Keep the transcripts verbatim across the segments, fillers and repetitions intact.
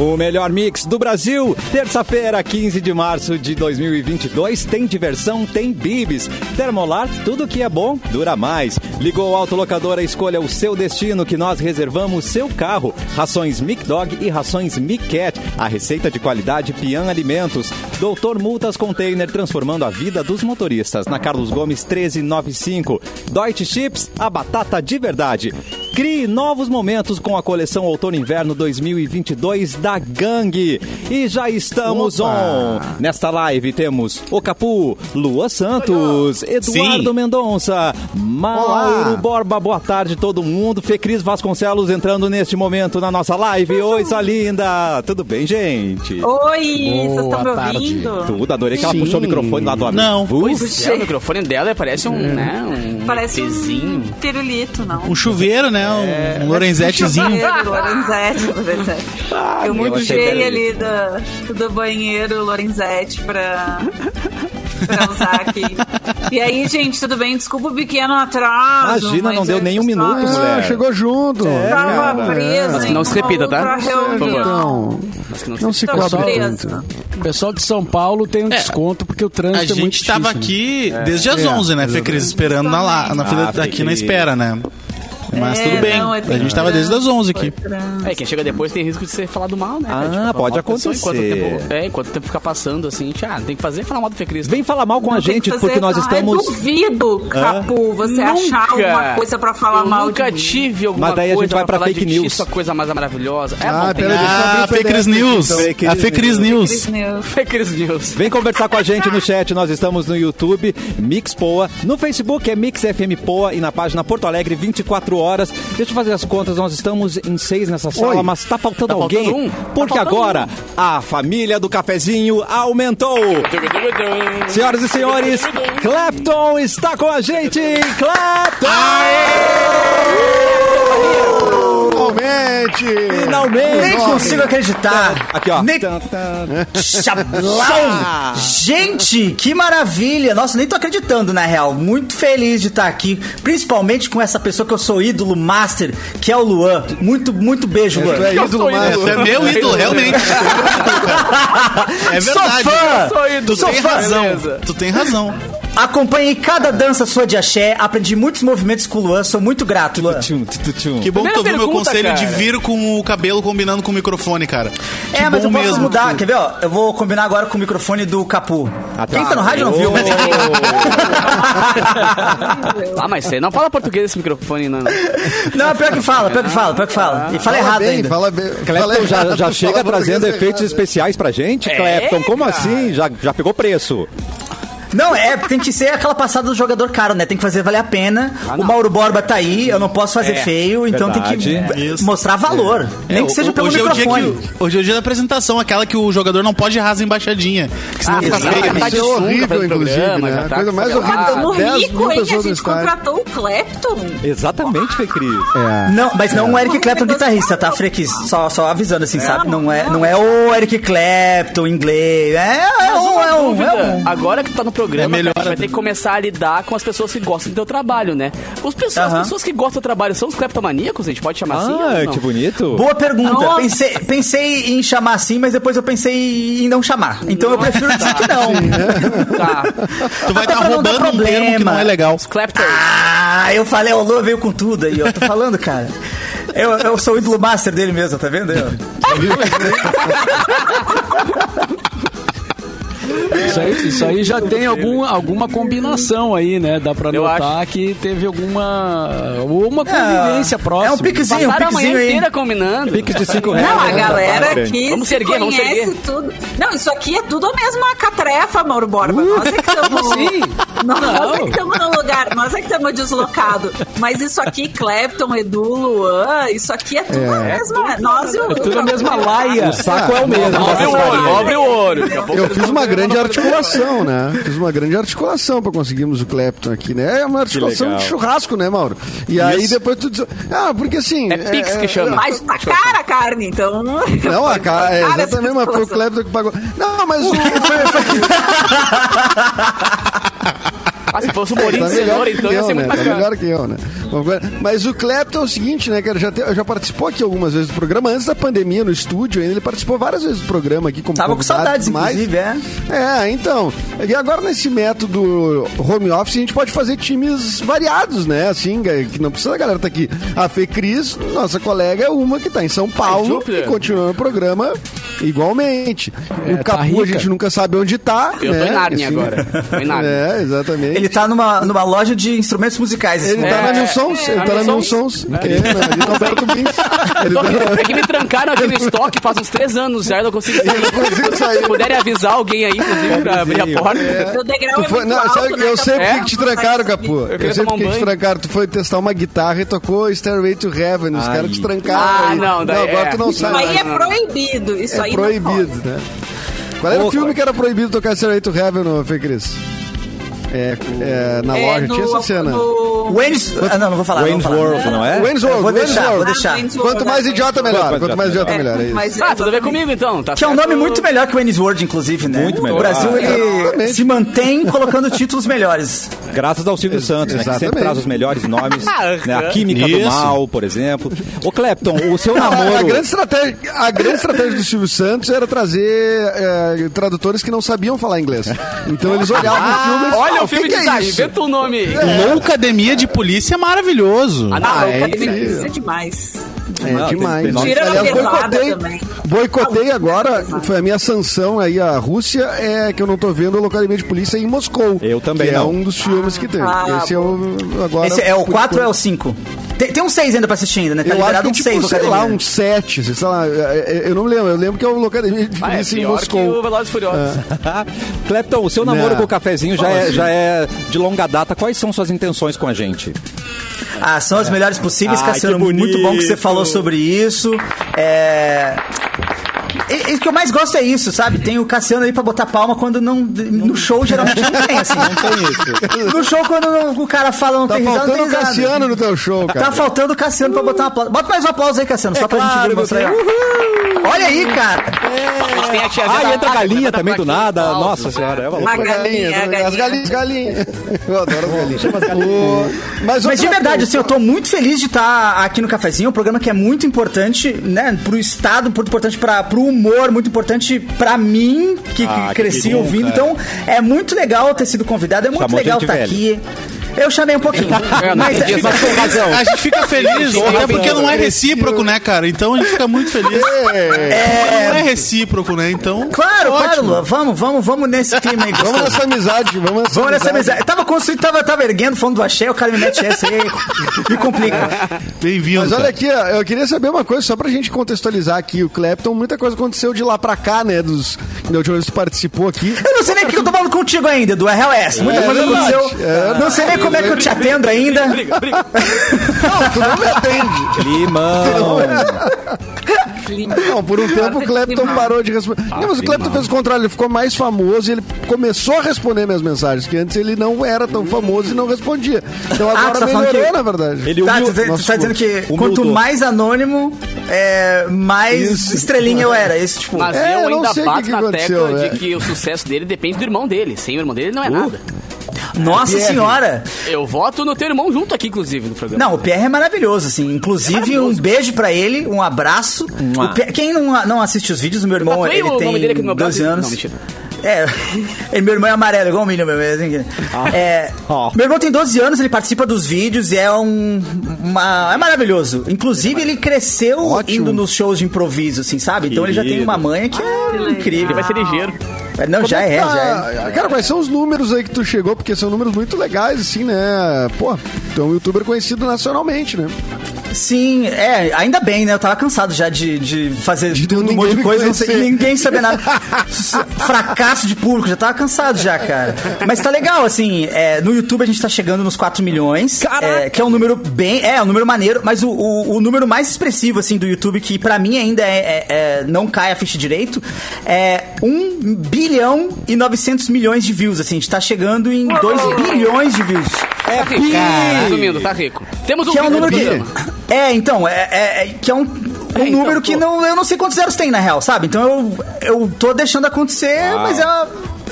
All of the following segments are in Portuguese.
O melhor mix do Brasil. Terça-feira, quinze de março de dois mil e vinte e dois. Tem diversão, tem bibis. Termolar, tudo que é bom dura mais. Ligou o autolocadora, escolha o seu destino que nós reservamos seu carro. Rações MicDog e rações MicCat. A receita de qualidade Pian Alimentos. Doutor Multas Container, transformando a vida dos motoristas. Na Carlos Gomes treze noventa e cinco. Deutsche Chips, a batata de verdade. Crie novos momentos com a coleção Outono Inverno dois mil e vinte e dois da Gangue. E já estamos Opa. on. Nesta live temos o Capu, Lua Santos, Eduardo Sim. Mendonça, Mauro Olá. Borba. Boa tarde, todo mundo. Fê Cris Vasconcelos entrando neste momento na nossa live. Oi, sua linda. Tudo bem, gente? Oi, vocês estão me ouvindo? Tudo, adorei que ela Sim. puxou o microfone lá do amigo. Não, pois é, o microfone dela parece um, hum. né, um parece um pirulito, não. Um chuveiro, né? Um, um Lorenzettezinho. É, Lorenzete, Lorenzete. Ah, eu mudei ali do, do banheiro Lorenzete pra, pra usar aqui. E aí, gente, tudo bem? Desculpa o pequeno atraso. Imagina, não deu nem um minuto, ah, é, chegou junto. É, tava preso. Mas que não se repita, tá? Então, não, não se cobra tanto. O pessoal de São Paulo tem um é. desconto porque o trânsito é muito. A gente estava né? aqui é. desde as é. onze, né, Fê Cris? Esperando na, lá, na fila ah, daqui que... na espera, né? Mas é, tudo bem, não, é a gente tava desde as onze aqui. É, quem chega depois tem risco de ser falado mal, né? Ah, é, tipo, pode acontecer. Enquanto o tempo, é, enquanto o tempo ficar passando, assim, a gente ah, tem que fazer falar mal do Fê Cris. Vem falar mal com não a gente, porque nós mal. estamos... Eu duvido, Capu, você nunca achar alguma coisa pra falar eu mal nunca de tive alguma coisa. Mas daí a gente vai pra, pra fake news. Isso, a coisa mais maravilhosa. É, ah, peraí, ah, Fê Cris News. A Fê Cris News. Fê Cris News. Vem conversar com a gente no chat, nós estamos no YouTube, MixPoa. No Facebook é MixFMPOA e na página Porto Alegre vinte e quatro horas. Deixa eu fazer as contas, nós estamos em seis nessa sala, Oi. mas tá faltando tá alguém, faltando um. porque tá faltando agora um. a família do cafezinho aumentou. Senhoras e senhores, Clapton está com a gente. Clapton! Aê! Finalmente! Finalmente! Nem consigo acreditar. Aqui, ó. Nem... Gente, que maravilha! Nossa, nem tô acreditando, na real. Muito feliz de estar aqui, principalmente com essa pessoa que eu sou ídolo master, que é o Luan. Muito, muito beijo, Luan. É, é ídolo master. É meu ídolo, realmente. É verdade. Sou fã. Eu sou ídolo. Tu tem razão. Beleza. Tu tem razão. Acompanhei cada dança sua de axé, aprendi muitos movimentos com o Luan, sou muito grato, Luan. Que bom que tu ouviu meu conselho, cara, de vir com o cabelo combinando com o microfone, cara. Que é, mas eu posso mesmo mudar, quer ver, ó? Eu vou combinar agora com o microfone do Capu. Ah, tá. Quem tá no rádio não viu, né? Ah, mas você não fala português esse microfone, não. Não, pior que fala, pior que fala, pior que fala. E fala, fala errado bem, ainda. Fala bem, fala errado, já, já chega trazendo efeitos errado. especiais pra gente, é, Clapton. Como cara. assim? Já, já pegou preço. Não, é, tem que ser aquela passada do jogador caro, né? Tem que fazer valer a pena. Ah, o Mauro Borba tá aí, eu não posso fazer é, feio, então verdade, tem que é, mostrar valor. É. Nem é, que seja pelo microfone. É que, hoje é o dia da apresentação, aquela que o jogador não pode errar as embaixadinhas. Senão ah, fica feio. Isso é horrível, inclusive, né? A coisa mais horrível. Tá no rico, hein, que a gente contratou o Clapton. Exatamente, Fê Cris. É. Não, mas não é. o Eric Clapton guitarrista, tá, Fê Cris? Só, só avisando, assim, é, sabe? Não é, não é o Eric Clapton inglês. É, é um, é um, é um. Agora que tá no programa, é cara, a gente vai ter que começar a lidar com as pessoas que gostam do teu trabalho, né? Os pessoas, uhum. As pessoas que gostam do trabalho são os cleptomaníacos, a gente pode chamar ah, assim? Ah, que bonito. Boa pergunta. Pensei, pensei em chamar assim, mas depois eu pensei em não chamar. Então não, eu prefiro tá. dizer que não. Sim. Tá. Tu vai estar tá roubando um termo que não é legal. Os cleptos. Ah, eu falei, o Lua veio com tudo aí, eu tô falando, cara. Eu, eu sou o ídolo master dele mesmo, tá vendo? Eu, Isso aí, isso aí já tem algum, alguma combinação aí, né? Dá pra notar que teve alguma uma convivência é, próxima. É um piquezinho, passaram um piquezinho a manhã inteira aí. Combinando. Pique de cinco reais. Não, a galera tá, aqui vamos se erguer, conhece vamos erguer. Tudo. Não, isso aqui é tudo a mesma tarefa, Mauro Borba. Uh, nós é que estamos sim. Nós, nós é que estamos no lugar, nós é que estamos deslocados. Mas isso aqui, Clapton, Edu, Luan, isso aqui é tudo é. a mesma. Nós e o... É tudo a mesma laia. O saco é o mesmo. Abre o olho, abre o olho. Eu fiz uma grande articulação, né? Fiz uma grande articulação pra conseguirmos o Clapton aqui, né? É uma articulação de churrasco, né, Mauro? E isso. aí depois tu diz... Ah, porque assim... É, é Pix que chama. Mas tá cara a carne, então... Não, não a cara... É exatamente, mas foi o Clapton que pagou... Não, mas o... Foi, foi... Ah, se fosse o Borinho de cenoura, então ia ser muito bacana. Tá melhor que eu, né? Mas o Clapton é o seguinte, né, cara? Já, te, já participou aqui algumas vezes do programa. Antes da pandemia, no estúdio ainda, ele participou várias vezes do programa aqui. Como tava com saudades, mais. Inclusive, é. É, então. E agora nesse método home office, a gente pode fazer times variados, né? Assim, que não precisa a galera tá aqui. A Fê Cris, nossa colega, é uma que tá em São Paulo e continua no programa igualmente. É, o Capu tá a gente nunca sabe onde tá. Eu né? tô em Nárnia assim, agora. Tô em Nárnia. É, exatamente. Ele tá numa, numa loja de instrumentos musicais. Ele é, tá na New Sons. É, ele tá na New Sons. É. É, ele tá Alberto Bins. É que me trancaram aqui no estoque faz uns três anos já, eu não consigo sair. Não consigo sair. Se puderem avisar alguém aí, inclusive, é, pra abrir a porta. É. O degrau foi, é não, alto, sabe, né, eu sei porque que te trancaram, Capu. Eu sei porque que te trancaram. Tu foi testar uma guitarra e tocou Stairway to Heaven. Os caras te trancaram. Ah, não, daí agora tu não sabe. Isso aí é proibido. Isso aí é proibido, né? Qual era o filme que era proibido tocar Stairway to Heaven, Fê Cris? É, é, na é, loja, no, tinha essa cena. No... Wayne's... Ah, não, não vou falar. Wayne's World, não é? Wayne's World, vou Wayne's deixar, World. Vou deixar. Quanto mais idiota, melhor. Quanto mais idiota, melhor. É, é isso. Ah, tudo bem comigo, então. Tá que certo. É um nome muito melhor que Wayne's World, inclusive, né? Muito melhor. O Brasil, ah, ele é, se mantém colocando títulos melhores. Graças ao Silvio Santos, né? Que sempre traz os melhores nomes. Né, a Química isso. do Mal, por exemplo. Ô, Clapton, o seu namoro... A grande estratégia, a grande estratégia do Silvio Santos era trazer é, tradutores que não sabiam falar inglês. Então, eles olhavam o filme... Olha, o filme que de Zay, é inventa o um nome aí. É. Loucademia de Polícia é maravilhoso. Ah, não, ah é, isso é demais. É não, demais. Tem, tem Tira aliás, boicotei, também. Boicotei ah, agora, foi a minha sanção aí, a Rússia, é que eu não tô vendo a Loucademia de Polícia em Moscou. Eu também que não. É um dos filmes que tem. Ah, esse é o agora. Esse é o quatro ou é o cinco? Tem, tem um seis ainda pra assistir ainda, né? Tá eu liberado acho que, um seis, tipo, sei lá, um sete, sei lá, eu não lembro, eu lembro que é o Loucademia de Polícia ah, é em Moscou. Que o Velozes Furiosos. Ah. Clapton, o seu namoro não. com o cafezinho já é, já é de longa data. Quais são suas intenções com a gente? Ah, são as é. melhores possíveis, ah, Cassiano. Muito bom que você falou sobre isso. É... E, e, o que eu mais gosto é isso, sabe? Tem o Cassiano aí pra botar palma quando não... No show, geralmente, não tem, assim. Não tem isso. No show, quando não, o cara fala não tá tem risada, não tem risada. Tá faltando o Cassiano no teu show, cara. Tá faltando o Cassiano pra botar um aplauso. Bota mais um aplauso aí, Cassiano, só é pra claro, gente mostrar aí. Olha aí, cara. É. A gente tem a tia ah, e entra a galinha também do nada. Falso. Nossa senhora. É uma loucura. Galinha, galinha. As galinhas, galinhas. Eu adoro as galinhas. Chama as galinhas. Mas, Mas de verdade, assim, eu tô muito feliz de estar aqui no Cafezinho. Um programa que é muito importante, né? Pro Estado, muito importante pra, pro humor, muito importante pra mim, que, ah, que cresci que bom, ouvindo. Cara. Então, é muito legal ter sido convidado. É muito Chamou legal estar tá aqui. Eu chamei um pouquinho. É, mas, é, mas por razão. A gente fica feliz, até porque não é recíproco, né, cara? Então a gente fica muito feliz. É, não é recíproco, né? Então. Claro, ótimo. Claro, Lua. Vamos, vamos, vamos nesse clima aí. Vamos nessa amizade, vamos nessa vamos amizade. amizade. Eu tava construindo, tava, tava erguendo, falando do axé, o cara me mete essa aí. Me complica. Bem-vindo. Mas olha aqui, eu queria saber uma coisa, só pra gente contextualizar aqui o Clapton, muita coisa aconteceu de lá pra cá, né? Dos, da última vez que tu participou aqui. Eu não sei nem porque eu tô falando contigo ainda, do R L S. Muita é, coisa verdade. aconteceu. É, não sei nem como é que eu te atendo ainda? Briga, briga. Não, tu não me atende. Limão. Não, por um tempo o Clapton parou de responder. Não, mas o Clapton fez o contrário, ele ficou mais famoso e ele começou a responder minhas mensagens, que antes ele não era tão famoso e não respondia. Então agora ah, tá melhorou, que... na verdade. Ele tá, tu, tu tá dizendo que quanto mais anônimo, é, mais isso. estrelinha eu era. Esse, tipo... Mas é, eu ainda bato na tecla de que o sucesso dele depende do irmão dele. Sem o irmão dele não é uh. nada. Nossa Pierre. Senhora! Eu voto no teu irmão junto aqui, inclusive, no programa. Não, o Pierre é maravilhoso, assim. Inclusive, é maravilhoso. Um beijo pra ele, um abraço. Um a... Pierre, quem não, não assiste os vídeos, o meu irmão, ele o tem dele aqui no doze anos. Não, mentira. É, ele, meu irmão é amarelo, igual o William, meu mesmo. Ah. É, oh. Meu irmão tem doze anos, ele participa dos vídeos e é um... Uma, é maravilhoso. Inclusive, ele cresceu Ótimo. indo nos shows de improviso, assim, sabe? Então, Querido. ele já tem uma manha que ah, é incrível. Ele vai ser ligeiro. Não, já é, tá, já é. Cara, quais são os números aí que tu chegou? Porque são números muito legais, assim, né? Pô, tu é um youtuber conhecido nacionalmente, né? Sim, é, ainda bem, né? Eu tava cansado já de, de fazer de tudo, um monte de coisa e ninguém saber nada. Fracasso de público, já tava cansado já, cara. Mas tá legal, assim, é, no YouTube a gente tá chegando nos quatro milhões, é, que é um número bem... É, um número maneiro, mas o, o, o número mais expressivo, assim, do YouTube, que pra mim ainda é, é, é, não cai a ficha direito, é um bilhão e novecentos milhões de views, assim. A gente tá chegando em dois bilhões de views. É, tá rico, cara, resumindo, tá rico. Temos um que é um número que... É, então, é, é, é, que é um, um é, número então, que não, eu não sei quantos zeros tem, na real, sabe? Então eu, eu tô deixando acontecer, Uau. mas é...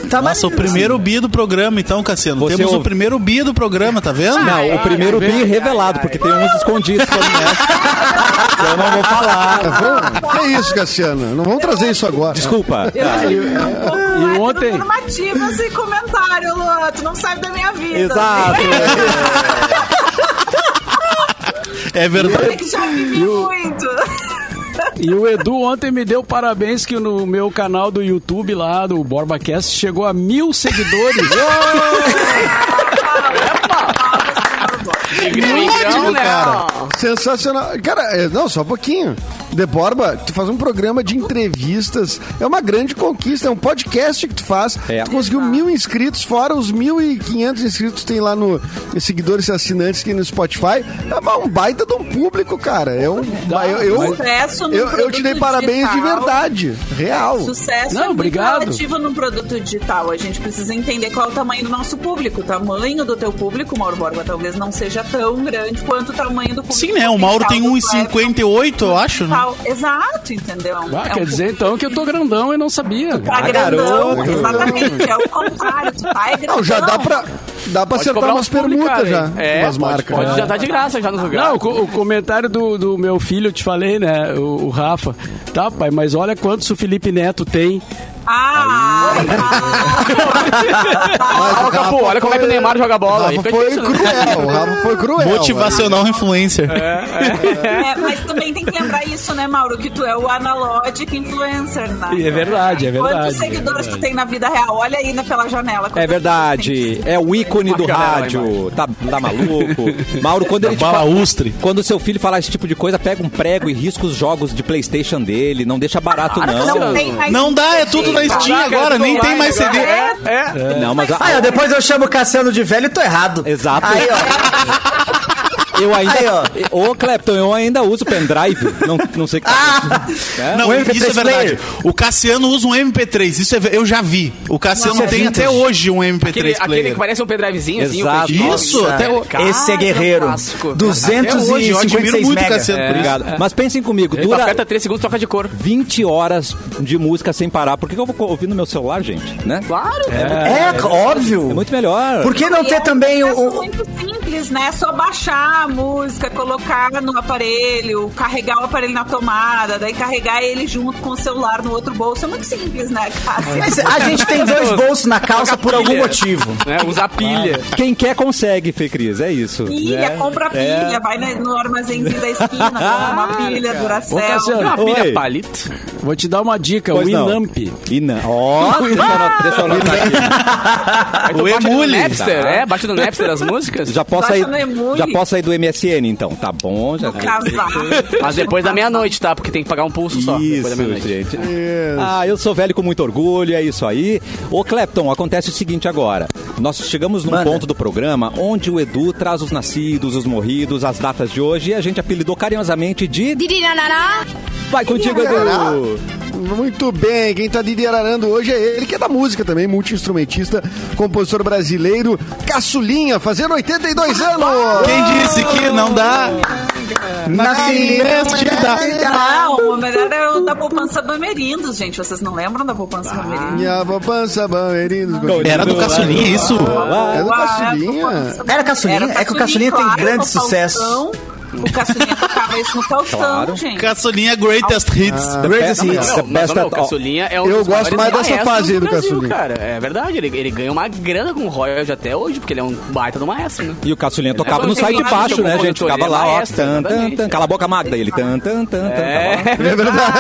Tá Nossa, o primeiro bi do programa, então, Cassiano. Você Temos ouve. o primeiro bi do programa, tá vendo? Não, ai, o primeiro ai, bi ai, revelado, ai, porque ai. tem uns escondidos que eu não Eu não vou falar. Tá é isso, Cassiano. Não vamos trazer isso agora. Desculpa. Eu, eu, eu, eu, e ontem... informativo esse comentário, Luan. Tu não sabe da minha vida. Exato. Assim. É verdade. Eu já vivi eu... muito. E o Edu ontem me deu parabéns que no meu canal do YouTube lá, do BorbaCast, chegou a mil seguidores. Ótimo, cara. Sensacional. Cara, não, só um pouquinho. De Borba, tu faz um programa de entrevistas, é uma grande conquista, é um podcast que tu faz, é. tu conseguiu mil inscritos, fora os mil e quinhentos inscritos que tem lá no seguidores e assinantes que no Spotify, é um baita de um público, cara. É um, eu, eu, eu, eu, eu te dei parabéns de verdade, real. Sucesso Não, é obrigado. relativo num produto digital, a gente precisa entender qual é o tamanho do nosso público. O tamanho do teu público, Mauro Borba, talvez não seja tão grande quanto o tamanho do público. Sim, né? O Mauro tem um e cinquenta e oito, eu acho, né? Exato, entendeu? Ah, é quer um... dizer então que eu tô grandão e não sabia. Tu tá ah, grandão, garoto. Exatamente, é o contrário, tu tá é grandão. Não, já dá pra, dá pra acertar umas permutas já, é, umas marcas. Pode, pode, já tá de graça já nos lugares. Não, o, o comentário do, do meu filho, eu te falei, né, o, o Rafa, tá pai, mas olha quantos o Felipe Neto tem. Ah! Olha, Capu, olha como é que o Neymar joga bola. Rafa foi cruel, o Rafa foi cruel. Motivacional influencer. É, mas também tem que lembrar isso, né, Mauro? Que tu é o analogic influencer, né? É verdade, é verdade. Quantos seguidores tu tem na vida real? Olha aí pela janela. É verdade, é o ícone do rádio. Tá, tá maluco? Mauro, quando ele te fala, quando seu filho falar esse tipo de coisa, pega um prego e risca os jogos de PlayStation dele. Não deixa barato, não. Não dá, é tudo na Steam agora, nem tem mais C D. É, é. É. Não, mas... Ah, eu, depois eu chamo o Cassiano de velho e tô errado. Exato. Aí, ó. Eu ainda... Aí, ó. Ô, Clepton, eu ainda uso pendrive. Não, não sei o que tá ah. é. Não, isso é verdade. Player. O Cassiano usa um M P três. Isso é... Eu já vi. O Cassiano Nossa, tem até hoje um M P três aquele, player. Aquele que parece um pendrivezinho. Exato. Assim, um isso. Até o... Cara, esse é guerreiro. É duzentos e cinquenta e seis hoje, eu admiro muito o Cassiano é. por isso. É. Mas pensem comigo. Ele dura... Aperta três segundos, troca de cor. vinte horas de música sem parar. Por que eu vou ouvir no meu celular, gente? Né? Claro. É, é, é óbvio. É muito melhor. Por que não ter é também o... É muito simples, né? É só baixar a música, colocar no aparelho, carregar o aparelho na tomada, daí carregar ele junto com o celular no outro bolso. É muito simples, né, cara? Mas a gente tem dois bolsos na calça por algum motivo. É, usar pilha. Quem quer consegue, Fê Cris, é isso. Pilha, né? Compra pilha, é. vai no armazenzinho da esquina, compra uma pilha, Duracell. Ô, uma pilha Oi. Pallet. Vou te dar uma dica, pois o não. Inamp. Inamp. Ó, oh, deixa eu notar aqui. O Emule. É, bate no Napster as músicas. Já posso sair, já posso sair do M S N, então. Tá bom, já. Mas depois da meia-noite, tá? Porque tem que pagar um pulso só. Isso, depois da gente. Isso. Ah, eu sou velho com muito orgulho, é isso aí. Ô, Clepton, acontece o seguinte agora. Nós chegamos num Mano. ponto do programa onde o Edu traz os nascidos, os morridos, as datas de hoje e a gente apelidou carinhosamente de... Vai contigo, Edu! Muito bem, quem tá liderando hoje é ele, que é da música também, multi-instrumentista, compositor brasileiro, caçulinha, fazendo oitenta e dois anos! Quem disse que não dá? Nascimento de dá. O melhor é o da poupança Bamerindus, gente. Vocês não lembram da poupança ah, Bamerindus? Minha poupança Bamerindus. Era do Caçulinha, isso? Era do Caçulinha. Era Caçulinha? É que o Caçulinha tem grande sucesso. O Caçulinha tocava isso no Faustão, claro. gente. Caçulinha Greatest Hits. Ah, greatest não, Hits. Não, não, não, o Caçulinha é um Eu gosto mais dessa fase do, do Caçulinha. Cara. É verdade, ele, ele ganha uma grana com o royalties até hoje, porque ele é um baita do maestro, né? E o Caçulinha tocava é, no Sai de Baixo, né, gente? Ficava lá, ó. Tan, tan, tan, cala a boca, Magda. Ele tan, tan, tan, é, tan. É verdade, velho.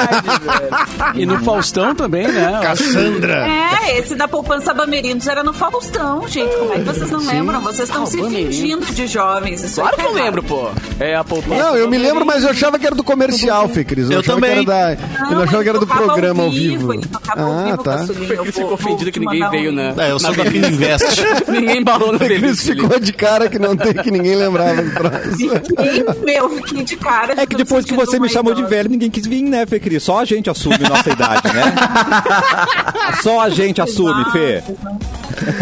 E no Faustão também, né? Cassandra. É, esse da poupança Bamerindos era no Faustão, gente. Como é que vocês não lembram? Vocês estão se fingindo de jovens. Claro que eu lembro, pô. É, não, eu me lembro, mas eu achava que era do comercial, Fê Cris. Eu, eu também. Da... Não, eu achava que era do programa ao vivo. Ao vivo. Ah, vivo, tá. Ele ficou ofendido que ninguém veio, né? É, eu sou da Fininvest. Ninguém embalou no Fê Cris. Ficou de cara que não tem, que ninguém lembrava do troço. Meu, fiquei de cara. É que depois que você me chamou de velho, ninguém quis vir, né, Fê Cris? Só a gente assume nossa idade, né? Só a gente assume, Fê.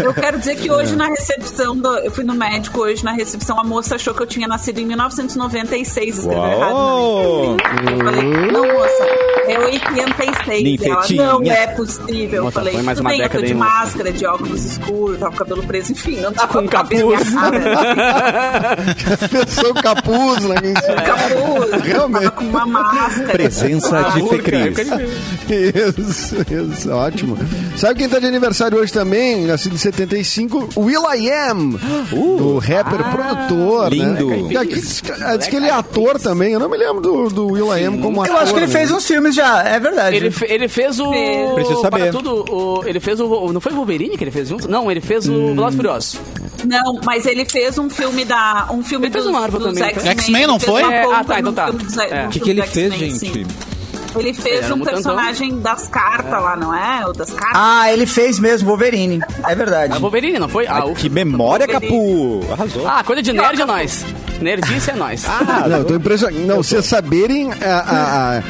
Eu quero dizer que hoje é. na recepção, do, eu fui no médico hoje, na recepção, a moça achou que eu tinha nascido em mil novecentos e noventa e seis, escreveu Uou. errado. Né? Eu falei, não, moça, é oitenta e seis. Ela, não é possível. Nossa, eu falei, foi mais uma bem, década eu tô de aí, máscara, de óculos escuros, tava com o cabelo preso, enfim, não tava com o cabelo. Pensou o capuz, né? O capuz, realmente. Tava com uma máscara. Presença de Fecris. Isso, isso, ótimo. Sabe quem tá de aniversário hoje também? Nascido em setenta e cinco, will.i.am, uh, do rapper ah, produtor. Lindo. Né? Diz que ele é ator também. Eu não me lembro do, do will.i.am como ator. Eu acho que ele fez uns filmes já, é verdade. Ele, fe, ele fez o... Preciso saber. Para tudo, o, ele fez o... Não foi o Wolverine que ele fez junto? Não, ele fez hum. o Velozes e Furiosos. Não, mas ele fez um filme da... Um filme ele dos, fez uma Marvel também. X-Men, não foi? É, ah, tá, então tá. O que, que ele fez, gente? Sim. Ele fez é, um personagem tão... das cartas é. lá, não é? Ou das cartas. Ah, ele fez mesmo, Wolverine. É verdade. Ah, Wolverine, não foi? Ah, ah, que memória, Capu! Arrasou. Ah, coisa de nerd é nós. Nerdice é nós. Ah, não, eu tô impressionado. Não, vocês saberem a,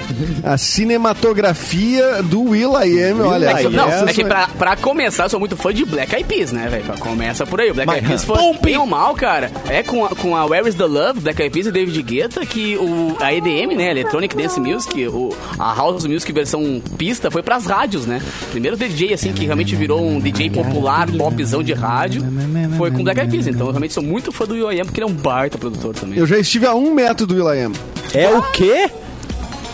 a, a cinematografia do will.i.am, olha aí. Não, é que pra, pra começar, eu sou muito fã de Black Eyed Peas, né, velho? Começa por aí. O Black Eyed Peas foi bem mal, cara. É com a, com a Where is the Love, Black Eyed Peas e David Guetta, que o, a E D M, né, Electronic Dance Music, o, a House Music versão pista, foi pras rádios, né? Primeiro D J, assim, que realmente virou um D J popular, popzão de rádio, foi com Black Eyed Peas. Então, eu realmente sou muito fã do will.i.am, porque ele é um baita produtor. Eu já estive a um metro do will.i.am. É o quê?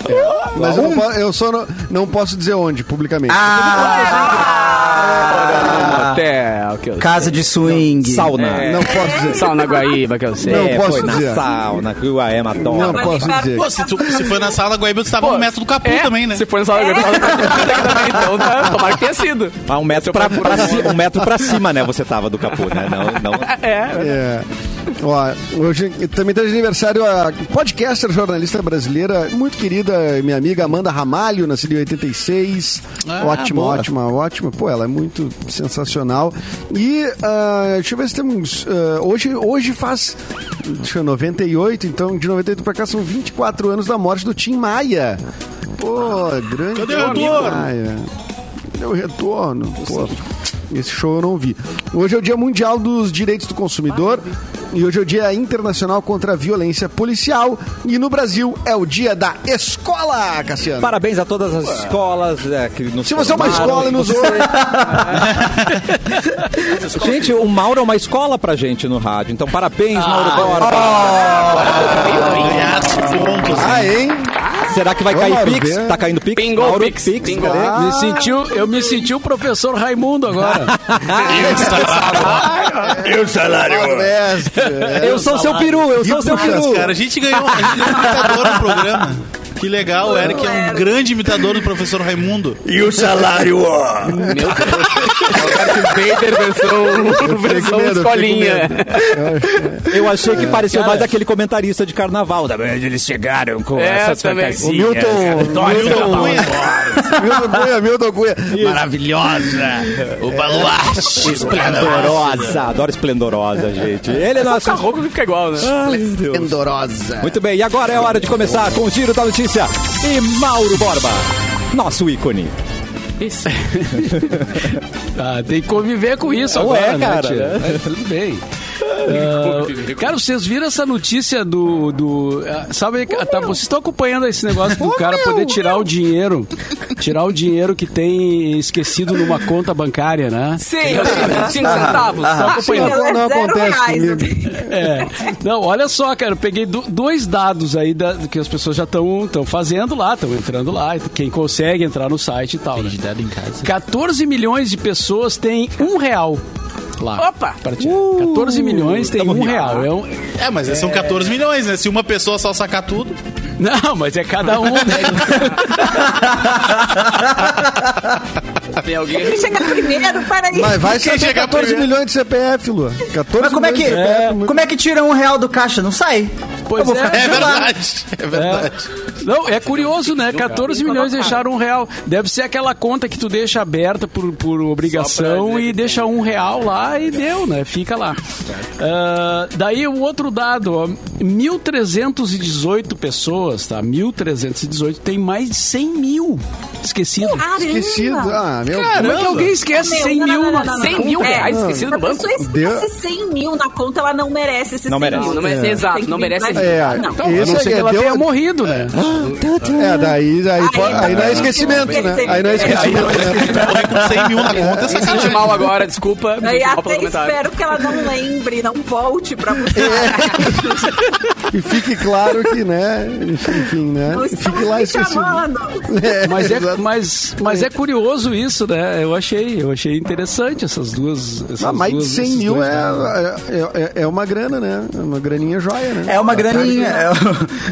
É. Mas eu, não, eu só não, não posso dizer onde, publicamente. Ah! ah hotel, casa sei. de swing. Não, sauna. É. Não posso dizer. Sauna Guaíba, que eu sei. Não é, posso foi dizer. Na sauna, que o will.i.am adora. Não posso dizer. Pô, se, tu, se for na sauna Guaíba, tu tava a um metro do Capu é? também, né? Se for na sauna Guaíba, tu tava também, então tá, tomara que tenha sido. Ah, um metro pra, pra, cima, um metro pra cima, né? Você tava do Capu, né? Não, não. É. é. Ó, hoje também tem de aniversário a podcaster, jornalista brasileira, muito querida, minha amiga Amanda Ramalho, nascida em oitenta e seis. Ah, ótima, boa. ótima, ótima. Pô, ela é muito sensacional. E uh, deixa eu ver se temos... Uh, hoje, hoje faz deixa eu, noventa e oito, então de noventa e oito pra cá são vinte e quatro anos da morte do Tim Maia. Pô, grande Cadê o retorno? Maia. Cadê o retorno? Pô, esse show eu não vi. Hoje é o Dia Mundial dos Direitos do Consumidor. Ah, e hoje é o Dia Internacional contra a Violência Policial. E no Brasil é o Dia da Escola, Cassiano. Parabéns a todas as Ué. escolas é, que nos Se você formaram, é uma escola, nos ouve. Você... Gente, o Mauro é uma escola pra gente no rádio. Então, parabéns, ah, Mauro Borba. Oh, oh, ah, hein? Será que vai Vamos cair Pix? Ver. Tá caindo Pix? Pingou Mauro Pix. Pix. Pingou. Ah. Me sentiu, eu me senti o professor Raimundo agora. E o salário? E o salário? É, eu sou salário. seu peru, eu e sou seu peru. Cara, a gente ganhou, a gente ganhou um imitador no programa. Que legal, o Eric é um grande imitador do professor Raimundo. E o salário, ó. Meu Deus. O versão escolinha. Eu achei que parecia cara, mais daquele comentarista de carnaval. Eles chegaram com é, essas fantasias. O Milton... Milton Cunha. Milton Cunha, Milton Cunha. Maravilhosa. O baluarte. Esplendorosa. Adoro esplendorosa, gente. Ele é nosso... Roupa que fica igual, né? Ai, esplendorosa. Muito bem, e agora é hora de começar com o Giro da Notícia. E Mauro Borba, nosso ícone. Isso. ah, tem que conviver com isso agora, é, cara, né, né? É, tudo bem. Uh, cara, vocês viram essa notícia do... do sabe, tá, vocês estão acompanhando esse negócio do cara poder tirar o dinheiro, tirar o dinheiro que tem esquecido numa conta bancária, né? Sim, cinco centavos. Ah, não, não acontece comigo. É. Não, olha só, cara, eu peguei do, dois dados aí da, que as pessoas já estão fazendo lá, estão entrando lá, quem consegue entrar no site e tal, né? quatorze milhões de pessoas têm um real. Lá. Opa! Uh, quatorze milhões tem um real. É, um... é, mas é... são quatorze milhões, né? Se uma pessoa só sacar tudo... Não, mas é cada um, né? Tem alguém... Quem chegar primeiro, para aí. Mas vai chegar quatorze milhões de C P F, Lua. quatorze mas como é que, é... como é que tira um real do caixa? Não sai. Pois é, é verdade. É verdade. É. Não, é curioso, né? quatorze milhões deixaram um real. Deve ser aquela conta que tu deixa aberta por, por obrigação e deixa um real lá e deu, né? Fica lá. Uh, daí o outro dado, ó. mil trezentos e dezoito pessoas, tá? mil trezentos e dezoito tem mais de cem mil. Esquecido. Caramba. Esquecido. Ah, meu Deus. Como é que alguém esquece meu, cem não, mil? Não, não, não, não, cem não, mil reais não, esquecido no banco? Se esquece cem mil na conta, ela não merece esses não cem merece. Mil. Não merece. É. Exato, não merece. É, não. Então, eu não sei que ela deu... tenha morrido, né? É, daí aí não é esquecimento, né? Aí não é esquecimento. Com cem mil na conta, você se sente mal agora, desculpa. Eu até espero que ela não lembre, não volte pra você. E fique claro que, né? Enfim, né? Fique lá esquecido. É, mas, é, mas, mas é curioso isso, né? Eu achei, eu achei interessante essas duas. Essas ah, mais duas, de cem mil é, é, é uma grana, né? É uma graninha joia, né? É uma graninha.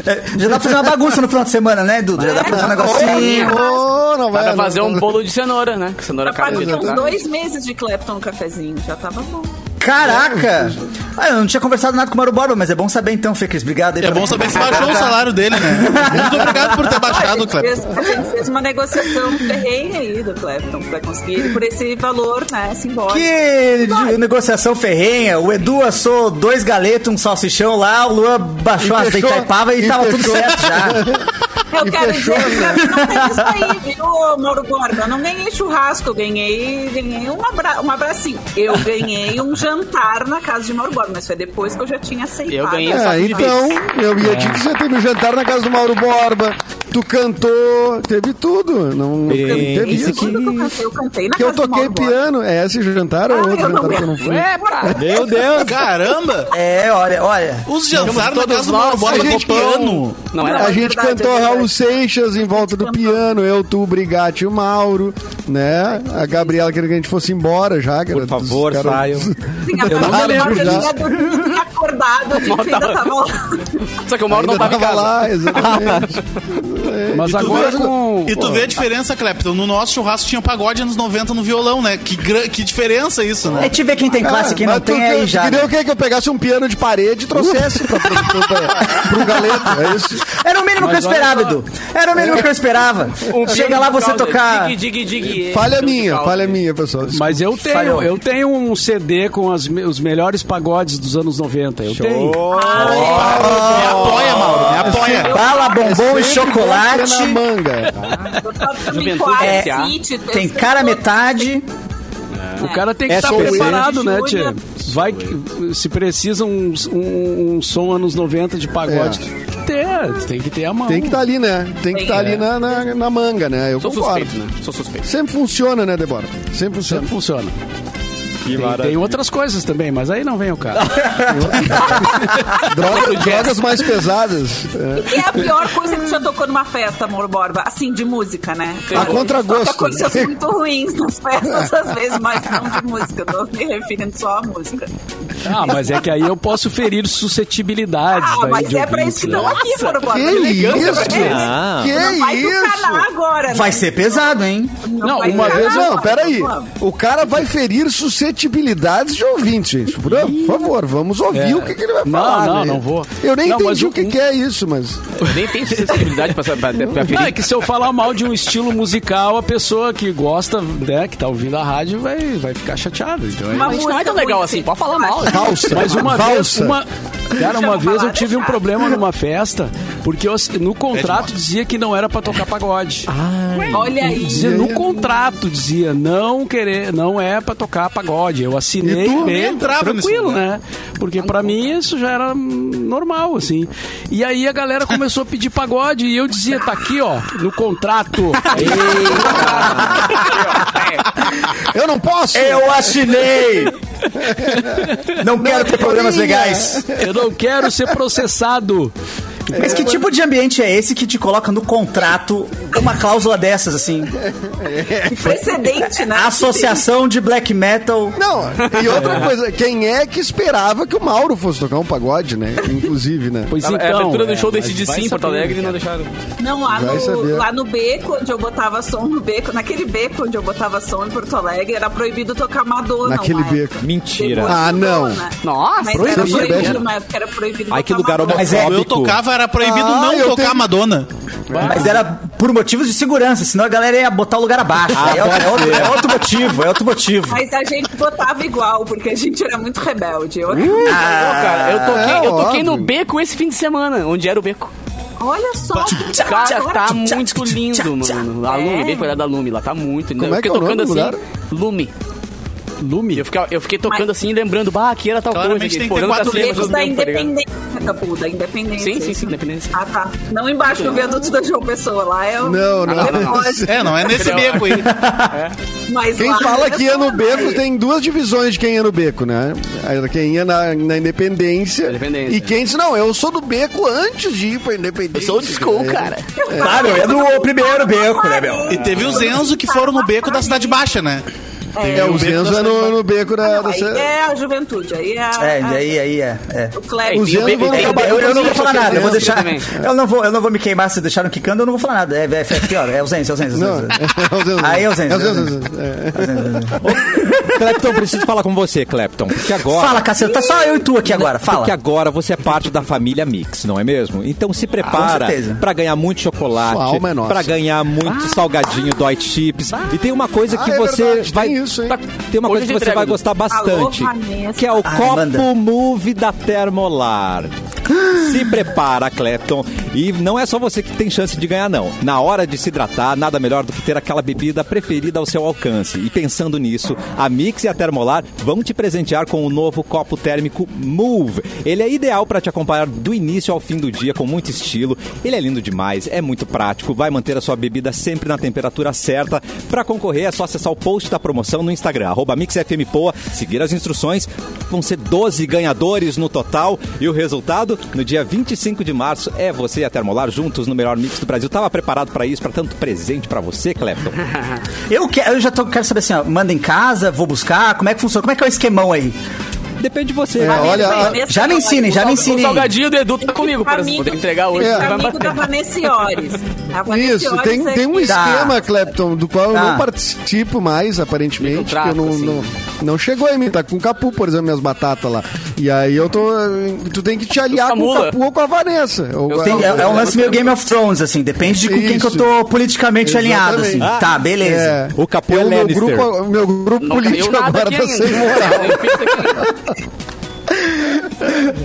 É, é, já dá pra fazer uma bagunça no final de semana, né, Dudu? Já dá pra fazer um negocinho. Oh, não vai, dá pra fazer não, um bolo de cenoura, né? Que cenoura acaba de uns dois meses de Clapton no cafezinho. Já tava bom. Caraca! Ah, eu não tinha conversado nada com o Mauro Borba, mas é bom saber então, Fê Cris. Obrigado aí. É bom saber que você baixou o salário dele, né? Muito obrigado por ter baixado, Clepton. A gente fez uma negociação ferrenha aí do Clepton pra conseguir ele por esse valor, né? Simbólico. Que de, negociação ferrenha. O Edu assou dois galetos, um salsichão lá, o Luan baixou as deitaipava e, e tava fechou. Tudo certo já. Eu e quero fechou, dizer né? que não tem isso aí, viu, Mauro Borba? Eu não ganhei churrasco, ganhei, ganhei um, abra, um abracinho. Eu ganhei um jantar na casa de Mauro Borba, mas foi depois que eu já tinha aceitado. Eu ganhei é, então, eu ia te dizer, teve um jantar na casa do Mauro Borba, tu cantou, teve tudo. Não, não teve isso. Que... Eu cantei, eu cantei na que casa eu toquei piano. Borba. É esse jantar ou ah, outro jantar não... que eu não fui? É, meu Deus, caramba! É, olha, olha. Os jantares na casa do Mauro Borba tocando. Não era. A gente cantou Raul Seixas em volta do piano, eu, tu, o Brigatti e o Mauro, né? A Gabriela queria que a gente fosse embora já. Por favor, saiam. Eu não me lembro já. Acordado, a gente ainda tava lá. Só que o Mauro não tava em casa. Lá, exatamente. Mas agora com... E tu vê a diferença, Clepton, no nosso churrasco tinha pagode anos noventa no violão, né? Que, gra... que diferença isso, né? É te ver quem tem classe e quem não tem aí já. Queria o quê? Que eu pegasse um piano de parede e trouxesse pra, pra, pra, pro galeto, é isso? Era o mínimo que eu esperava, Edu. Era o mínimo que eu esperava. Um Chega lá você tocar. Dig, dig, dig, falha é, minha, falha minha, pessoal. Mas eu tenho, Falhou. eu tenho um C D com as, os melhores pagodes dos anos noventa. Eu Show. tenho. Ah, é. Me apoia, Mauro. Me apoia. Bala, bombom é e chocolate. Na manga. Ah. É, tem cara metade. É. O cara tem que é, estar preparado, ele. né, tia? Vai, se precisa um, um, um som anos noventa de pagode. É. Ter, tem que ter a mão. Tem que estar tá ali, né? Tem, tem que estar tá é. ali na, na, na manga, né? Eu Sou concordo. suspeito, né? Sou suspeito. Sempre funciona, né, Débora? Sempre funciona. Sempre funciona. Que tem, tem outras coisas também, mas aí não vem o caso. Droga, drogas mais pesadas. O que é a pior coisa que você tocou numa festa, Mauro Borba? Assim, de música, né? A contragosto. Toca coisas muito ruins nas festas, às vezes, mas não de música. Eu tô me referindo só à música. Ah, mas é que aí eu posso ferir suscetibilidades. Ah, mas é pra isso que estão aqui, Mauro Borba. Que isso? Que isso? Vai ser pesado, hein? Não, uma vez não, peraí. O cara vai ferir suscetibilidades. Suscetibilidades de ouvinte, gente. Por favor, vamos ouvir é. o que, que ele vai falar. Não, não, né? não vou. Eu nem não, entendi o que, um... que é isso, mas... Eu nem tenho suscetibilidade pra saber. É que se eu falar mal de um estilo musical, a pessoa que gosta, né, que tá ouvindo a rádio, vai, vai ficar chateada. Então, aí... Mas não é tão legal assim, pode falar mal. Falsa. Mas uma vez, uma... Cara, uma vez eu tive um problema numa festa, porque eu, no contrato dizia que não era pra tocar pagode. Ai, Olha aí. Dizia, no contrato dizia, não, querer, não é pra tocar pagode. Eu assinei bem, tranquilo, nisso, né? Porque pra mim isso já era normal, assim. E aí a galera começou a pedir pagode e eu dizia, tá aqui, ó, no contrato. Eu não posso! Eu assinei! Não quero ter problemas legais. Eu não quero ser processado. Mas que tipo de ambiente é esse que te coloca no contrato uma cláusula dessas, assim? Precedente, né? Associação de black metal. Não, e outra é. coisa, quem é que esperava que o Mauro fosse tocar um pagode, né? Inclusive, né? Pois então. A abertura do show decidi sim, Porto Alegre, e não deixaram. Não, lá no, lá no beco, onde eu botava som, no beco, naquele beco onde eu botava som em Porto Alegre, era proibido tocar Madonna. Naquele beco. Mentira. Ah, não. Nossa, mas era proibido, na época era proibido tocar Ai, que lugar homofóbico. Eu tocava, era proibido ah, não tocar tenho... Madonna. Mas era por motivos de segurança, senão a galera ia botar o lugar abaixo. Ah, é, outro, é, outro, é outro motivo, é outro motivo. Mas a gente botava igual, porque a gente era muito rebelde. Eu, uh, ah, cara, eu toquei, é eu toquei no beco esse fim de semana, onde era o beco. Olha só. Cara, tá muito lindo, mano. A Lume, bem cuidado da Lume lá, tá muito lindo. Como é que eu tô tocando assim? Lume. Lume? Eu, fica, eu fiquei tocando mas... assim, lembrando, bah, aqui era tal coisa. Tem que ter quatro letras da Independência, Capu, da Independência. Sim, sim, sim, Independência. Ah, tá. Não embaixo do viaduto da João Pessoa, lá é o... Não, não. não, não. É, não é nesse beco aí. É. Mas quem fala é que ia no beco, tem duas divisões de quem ia no beco, né? Quem ia na, na Independência, Independência. E quem disse, não, eu sou do beco antes de ir pra Independência. Eu sou do school, é. cara. É. Claro, é do primeiro beco, né, Bel? E teve os Enzo que foram no beco da Cidade Baixa, né? É, é, o Zenzo é no, no beco da... Ah, não, da é a juventude, aí é... A, é, a, aí, aí é... é. O Clébio... Eu, eu não vou falar nada, eu vou deixar... Eu não vou, eu não vou me queimar, se deixaram quicando, eu não vou falar nada. É, é, é pior, é o Zenzo, é o Zenzo. Aí é o Zenzo. É o Zenzo. Clepton, preciso falar com você, Clepton, porque agora... Fala, caceta, tá só eu e tu aqui agora, fala. Porque agora você é parte da família Mix, não é mesmo? Então se prepara pra ganhar muito chocolate, pra ganhar muito salgadinho, dói chips, e tem uma coisa que você vai... Isso, tá, tem uma hoje coisa que você vai gostar bastante. Alô, que é o Ai, copo manda. Move da Termolar. Se prepara, Clepton. E não é só você que tem chance de ganhar, não. Na hora de se hidratar, nada melhor do que ter aquela bebida preferida ao seu alcance. E pensando nisso, a Mix e a Termolar vão te presentear com o novo copo térmico Move. Ele é ideal para te acompanhar do início ao fim do dia com muito estilo. Ele é lindo demais, é muito prático, vai manter a sua bebida sempre na temperatura certa. Para concorrer, é só acessar o post da promoção no Instagram, arroba MixFMPoa, seguir as instruções, vão ser doze ganhadores no total, e o resultado no dia vinte e cinco de março é você e a Termolar juntos no melhor mix do Brasil. Tava preparado pra isso, pra tanto presente pra você, Clepton? eu, que, eu já tô, quero saber assim, ó, manda em casa, vou buscar, como é que funciona, como é que é o esquemão aí? Depende de você. É, né? Olha, olha, já me ensine, já me ensine. O salgadinho do Edu tá comigo, por exemplo. Vou ter que entregar hoje. É. Amigo da Vanessiores. Isso, tem, tem um esquema, Clepton, do qual tá. eu não participo mais, aparentemente. Um trato, eu não, assim. não, não chegou em mim, tá com o Capu, por exemplo, minhas batatas lá. E aí eu tô... Tu tem que te aliar com o Capu ou com a Vanessa. Ou, tenho, é, é um lance meio Game of Thrones, assim. Depende de com quem que eu tô politicamente Exatamente. alinhado, assim. Ah, tá, beleza. É. O Capu eu, é Lannister. Meu grupo, meu grupo não, político agora tá sem moral.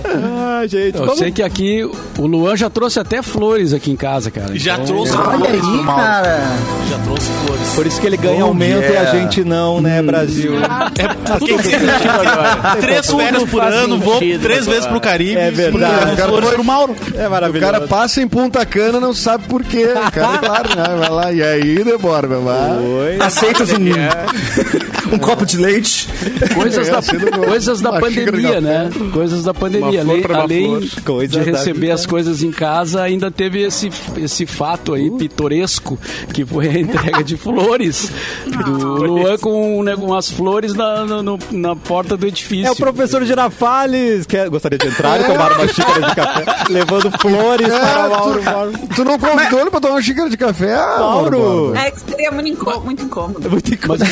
Ah, gente, eu como... sei que aqui o Luan já trouxe até flores aqui em casa, cara. Já então, trouxe flores, aí, cara. Já trouxe flores. Por isso que ele ganha oh, aumento yeah. e a gente não, né, Brasil? É porque três férias por ano, vou três vezes pro Caribe. É verdade. O cara, flores pro Mauro. É maravilhoso. O cara passa em Punta Cana, não sabe por quê. O cara, claro, né? Vai lá e aí, demora, vai lá. Aceita um, um copo de leite. Coisas é, da, coisas da pandemia, né? Coisas da pandemia. Além, além de receber as coisas em casa, ainda teve esse, esse fato aí uh. pitoresco, que foi a entrega de flores do Luan com, né, com as flores na, no, na porta do edifício. É o professor Girafales, que é, gostaria de entrar e é. tomar uma xícara de café, levando flores é, para o Mauro, Mauro. Tu não convidou ele para tomar uma xícara de café, Mauro? Mauro. É que seria muito incômodo. Muito incômodo. Muito incômodo.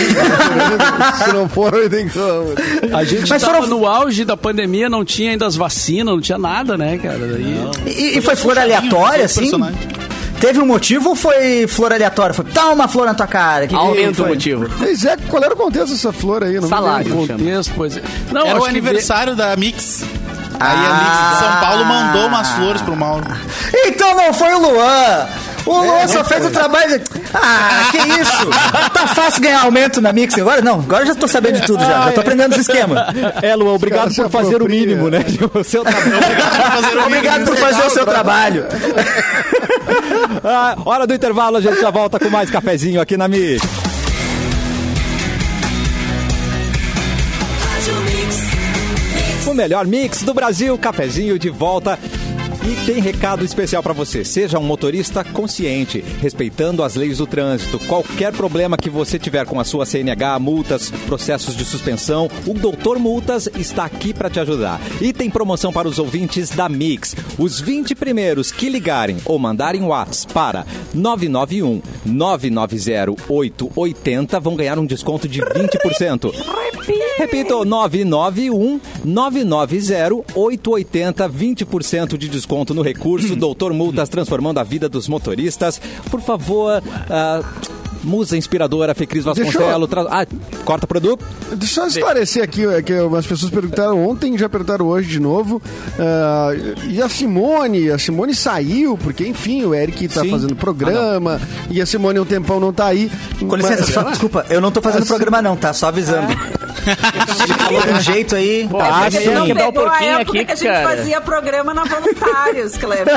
Mas, se não for, eu tenho incômodo. A gente estava no auge da pandemia, não tinha ainda as vacinas, não tinha nada, né, cara? E, e, e foi flor aleatória, assim? Personagem. Teve um motivo ou foi flor aleatória? Foi, tá uma flor na tua cara. Que Aumenta o motivo. Pois é, qual era o contexto dessa flor aí? Não Salário. O contexto, pois é. Não, era o aniversário de... da Mix. Aí ah. a Mix de São Paulo mandou umas flores pro Mauro. Então não foi o Luan. O Luan é, só fez foi. o trabalho... De... Ah, que isso? Tá fácil ganhar aumento na Mix agora? Não, agora eu já tô sabendo de tudo já. Já tô aprendendo esse esquema. É, Luan, obrigado por fazer o mínimo, né? O seu trabalho. Obrigado por fazer o seu trabalho. Ah, hora do intervalo, a gente já volta com mais cafezinho aqui na Mix. O melhor mix do Brasil, cafezinho de volta. E tem recado especial para você. Seja um motorista consciente, respeitando as leis do trânsito. Qualquer problema que você tiver com a sua C N H, multas, processos de suspensão, o Doutor Multas está aqui para te ajudar. E tem promoção para os ouvintes da Mix. Os vinte primeiros que ligarem ou mandarem WhatsApp para nove nove um, nove nove zero, oito oito zero vão ganhar um desconto de vinte por cento. Repito, nove nove um, nove nove zero, oito oito zero, vinte por cento de desconto. Conto no recurso, Doutor Multas transformando a vida dos motoristas. Por favor, uh, musa inspiradora, Fecris Vasconcelos. Eu... Tra... Ah, corta pro Edu. Deixa eu esclarecer aqui, que as pessoas perguntaram ontem, já perguntaram hoje de novo. Uh, e a Simone? A Simone saiu, porque, enfim, o Eric tá Sim. fazendo programa, ah, e a Simone um tempão não tá aí. Com mas... licença, só, desculpa, eu não tô fazendo assim... programa não, tá? Só avisando. É. Falou de um jeito aí. Pô, tá, a gente não pegou um a época aqui, que a gente cara. fazia programa na Voluntários, Cleber.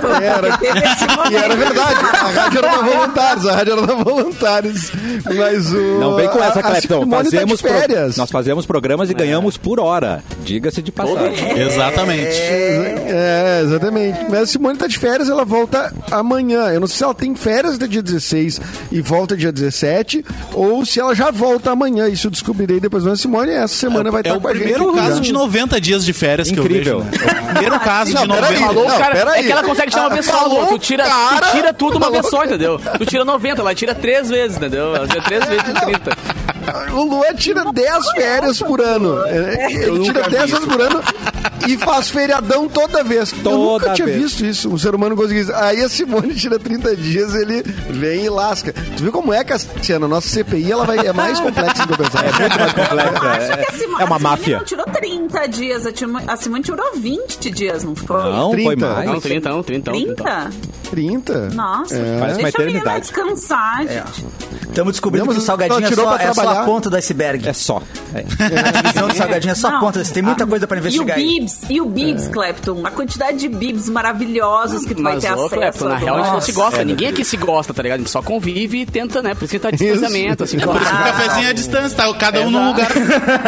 E era verdade, a rádio era na Voluntários, a rádio era na Voluntários. Mas o... Não vem com essa, Clepton. Fazemos tá pro... Nós fazemos programas e é. ganhamos por hora. Diga-se de passagem. É. Exatamente. É, exatamente. Mas a Simone tá de férias, ela volta amanhã. Eu não sei se ela tem férias até dia dezesseis e volta dia dezessete, ou se ela já volta amanhã. Isso eu descobrirei depois. Mas a Simone essa semana é, vai é estar o com a gente. É o primeiro caso de noventa dias de férias. Incrível. Que eu vejo. Né? Primeiro caso não, de noventa. Peraí, falou, não, cara, é que ela consegue tirar uma vez só. Tu tira, cara, tu tira tudo falou. uma vez só, entendeu? Tu tira noventa, ela tira três vezes, entendeu? Ela tira três vezes de trinta. O Luan tira dez férias por ano. Ele tira dez vezes por ano e faz feriadão toda vez. Toda eu nunca tinha vez. visto isso. Um ser humano conseguiu isso. Aí a Simone tira trinta dias, ele vem e lasca. Tu viu como é, Cassiano? A nossa C P I ela vai, é mais complexa do que eu pensava. É muito mais complexa. É, Simone, é uma máfia. A Simone não tirou trinta dias. A Simone tirou vinte dias, não ficou? Não, trinta. Foi mais. Não, trinta, não, trinta, trinta? trinta? Nossa. É. Parece uma eternidade. Deixa a descansar, gente. Estamos é. descobrindo não, que o Salgadinho é só, é só a ponta do iceberg. É só. É. É. A visão do Salgadinho é só não, a ponta. Tem muita a, coisa para investigar aí. Bibs, e o Bibs, é. Clepton, a quantidade de Bibs maravilhosos que tu mas, vai ter ô, acesso. Clepton, na real a gente não se gosta, é, ninguém aqui se gosta, tá ligado? A gente só convive e tenta, né? Por isso que tá distanciamento, assim. É por isso que o cafezinho é à distância, tá? Cada um é, num lugar.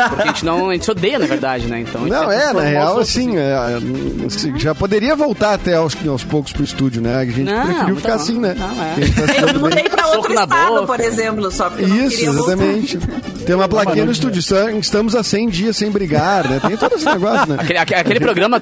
Porque a gente, não, a gente se odeia, na verdade, né? Então, não, é, na real, outros, assim, assim. É, já poderia voltar até aos, aos poucos pro estúdio, né? A gente não, preferiu ficar não, assim, né? Não, é. Tá eu mudei pra outro estado, por exemplo, só porque eu não queria voltar. Isso, exatamente. Tem uma plaquinha no estúdio, estamos há cem dias sem brigar, né? Tem todo esse negócio, né? Aquele, aquele programa,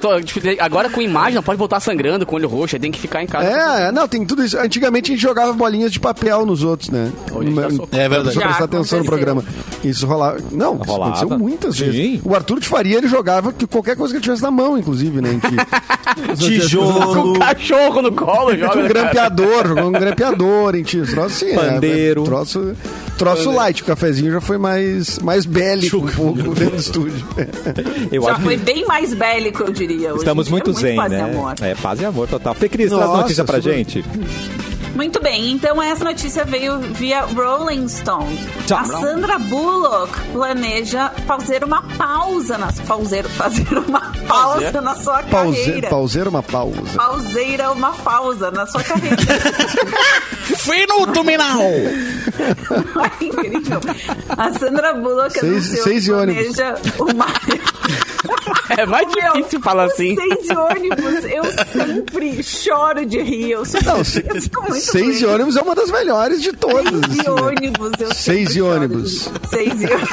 agora com imagem, não pode voltar sangrando com o olho roxo, tem que ficar em casa. É, não, tem tudo isso. Antigamente a gente jogava bolinhas de papel nos outros, né? Tá é verdade. Só prestar atenção no programa. Isso rolava. Não, isso rolava. Aconteceu muitas Sim. vezes. O Arthur de Faria, ele jogava qualquer coisa que ele tivesse na mão, inclusive, né? Que... Tijolo. Com cachorro no colo, joga. Um grampeador, jogou um grampeador, hein, tio? Troço assim, Pandeiro. É, troço troço Pandeiro. Light, o cafezinho já foi mais, mais bélico um pouco dentro do estúdio. Eu já acho foi que... bem mais bélico, eu diria. Estamos hoje muito zen, é muito né? Amor. É, paz e amor total. Fê Cris, traz notícia pra super... gente. Muito bem, então essa notícia veio via Rolling Stone. A Sandra Bullock planeja fazer uma pausa na fazer, fazer uma pausa Pauseira. na sua carreira. Pauseira uma pausa. Pauseira uma pausa na sua carreira. Fenomenal! É incrível. A Sandra Bullock seis, seis planeja uma É mais Meu, difícil falar assim. Seis de ônibus, eu sempre choro de rir. Eu sempre, Não, se, eu fico muito seis de ônibus é uma das melhores de todas. Seis de ônibus, eu Seis de ônibus. De seis de ônibus.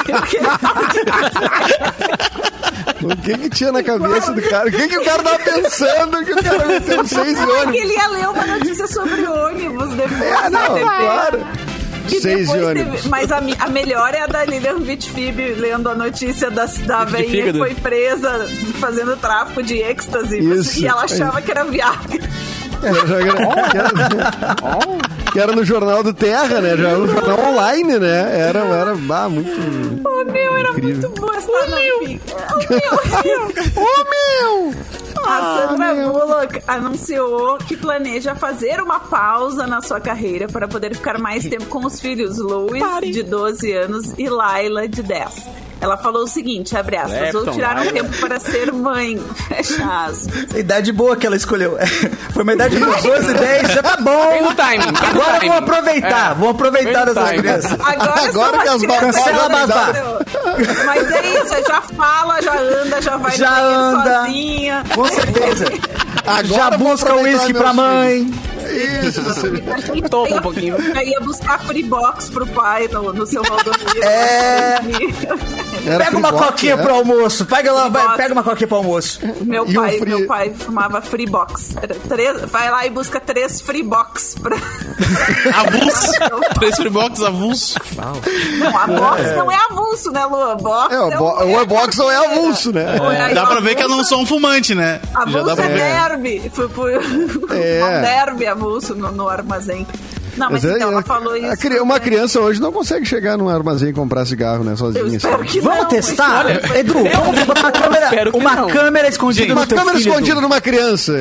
O que que tinha na cabeça do cara? O que que o cara tava pensando que o cara meteu seis de ônibus? Porque ele ia ler uma notícia sobre ônibus depois. É, não, depois. claro. Seis de ônibus. Teve, mas a, a melhor é a da Lilian Vitfib lendo a notícia da, da veinha que foi presa fazendo tráfico de êxtase. Isso. E ela achava que era Viagra. Era, já era, que, era, que era no Jornal do Terra, né? Já era no jornal online, né? Era, era bah, muito. Oh, meu, era incrível. Muito boa essa oh, meu. oh, meu! Oh, meu! A Sandra ah, Bullock anunciou que planeja fazer uma pausa na sua carreira para poder ficar mais tempo com os filhos Louis, Pare. de doze anos, e Laila, de dez. Ela falou o seguinte, abre aspas, vou tirar um tempo para ser mãe, fecha aspas. Idade boa que ela escolheu. Foi uma idade de doze, dez, já tá bom. Tem o time. Agora vamos aproveitar, é. vamos aproveitar dessas crianças. Agora, Agora que as crianças... Cancela babá. Mas é isso, já fala, já anda, já vai já anda. sozinha. Com certeza. Agora já busca o uísque pra mãe. Filhos. Isso, e topa um pouquinho. Aí ia buscar freebox pro pai no, no seu Valdomiro. É. Pega uma box, coquinha é? pro almoço. Pega, lá, vai, pega uma coquinha pro almoço. Meu pai, um free... meu pai fumava freebox. Três, vai lá e busca três freebox. Pra... Avulso? Três freebox avulso? Não, a box é. não é avulso, né, Lu? Box é, o, bo... é um... o box não é avulso, né? É. É. Dá pra ver avulso... que eu não sou um fumante, né? Avulso é derby. É derby. Avulso no, no armazém. Não, mas, mas então é, ela falou isso. A, uma né? criança hoje não consegue chegar num armazém e comprar cigarro, né? Sozinha. Eu espero assim. que Vamos não, testar? Olha, Edu, vamos botar uma câmera, uma não. câmera escondida gente, no Uma câmera filho, escondida Edu. numa criança.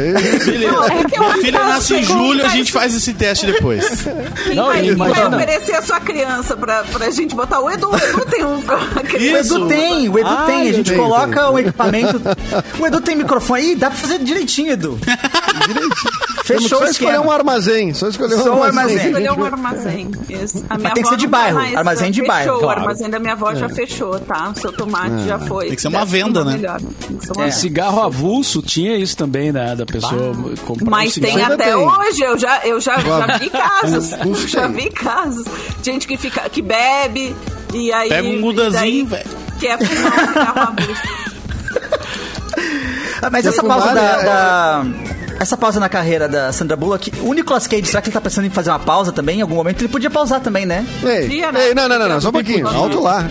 Filha, é a filha nasce em julho, a gente faz esse teste depois. Não, vai, vai oferecer a sua criança pra, pra gente botar o Edu. O Edu tem um. Isso. O Edu tem, o Edu ah, tem. A gente tem, coloca tem. um equipamento. O Edu tem microfone. Ih, dá pra fazer direitinho, Edu. Direitinho. Fechou. Só escolher um armazém. Só escolher um só armazém. Só escolher um armazém. Isso. A minha Mas tem que ser de bairro. Mais, armazém de fechou. bairro. Claro. O armazém da minha avó é. já fechou, tá? O seu tomate é. já foi. Tem que ser uma venda, né? Melhor. Tem que ser uma é. venda. Cigarro avulso tinha isso também, né? Da pessoa bah. comprar Mas um cigarro. Mas tem até tem. hoje. Eu já, eu já, já vi casos. já vi casos. Gente que, fica, que bebe e aí... Pega um mudazinho, velho. Quer fumar um cigarro avulso. Mas essa pausa da... Essa pausa na carreira da Sandra Bullock, o Nicolas Cage, será que ele tá pensando em fazer uma pausa também? Em algum momento ele podia pausar também, né? Ei, Dia, né? ei não, não, não, não, só um pouquinho. Alto lá.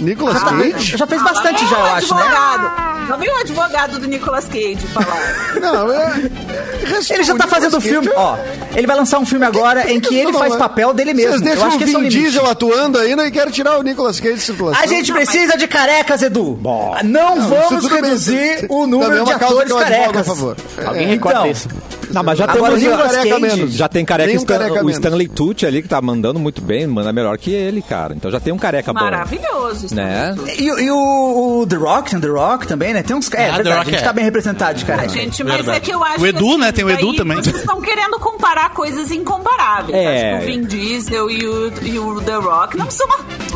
Nicolas ah, Cage? Já fez bastante, ah, já, eu acho, advogado. né? Já veio o advogado do Nicolas Cage falar. Não, é... Ele já tá fazendo um filme, ó. Ele vai lançar um filme agora em que ele faz papel dele mesmo. Vocês deixam o Vin Diesel atuando ainda e querem tirar o Nicolas Cage de circulação. A gente precisa de carecas, Edu. Não vamos reduzir o número de atores carecas. Alguém recorda isso. Não, mas já agora tem agora careca menos. Já tem careca, tem um Stan, careca o Stanley Tucci ali, que tá mandando muito bem, manda melhor que ele, cara. Então já tem um careca Maravilhoso, bom. Maravilhoso. Né? E, e o, o The Rock, The Rock também, né? Tem uns carecas. É, é verdade, a gente é. tá bem representado de careca. É, gente, mas verdade. é que eu acho o Edu, que assim, né? Tem o Edu também. Vocês estão querendo comparar coisas incomparáveis. É. Tá? Tipo o Vin Diesel e o, e o The Rock. Não são atores.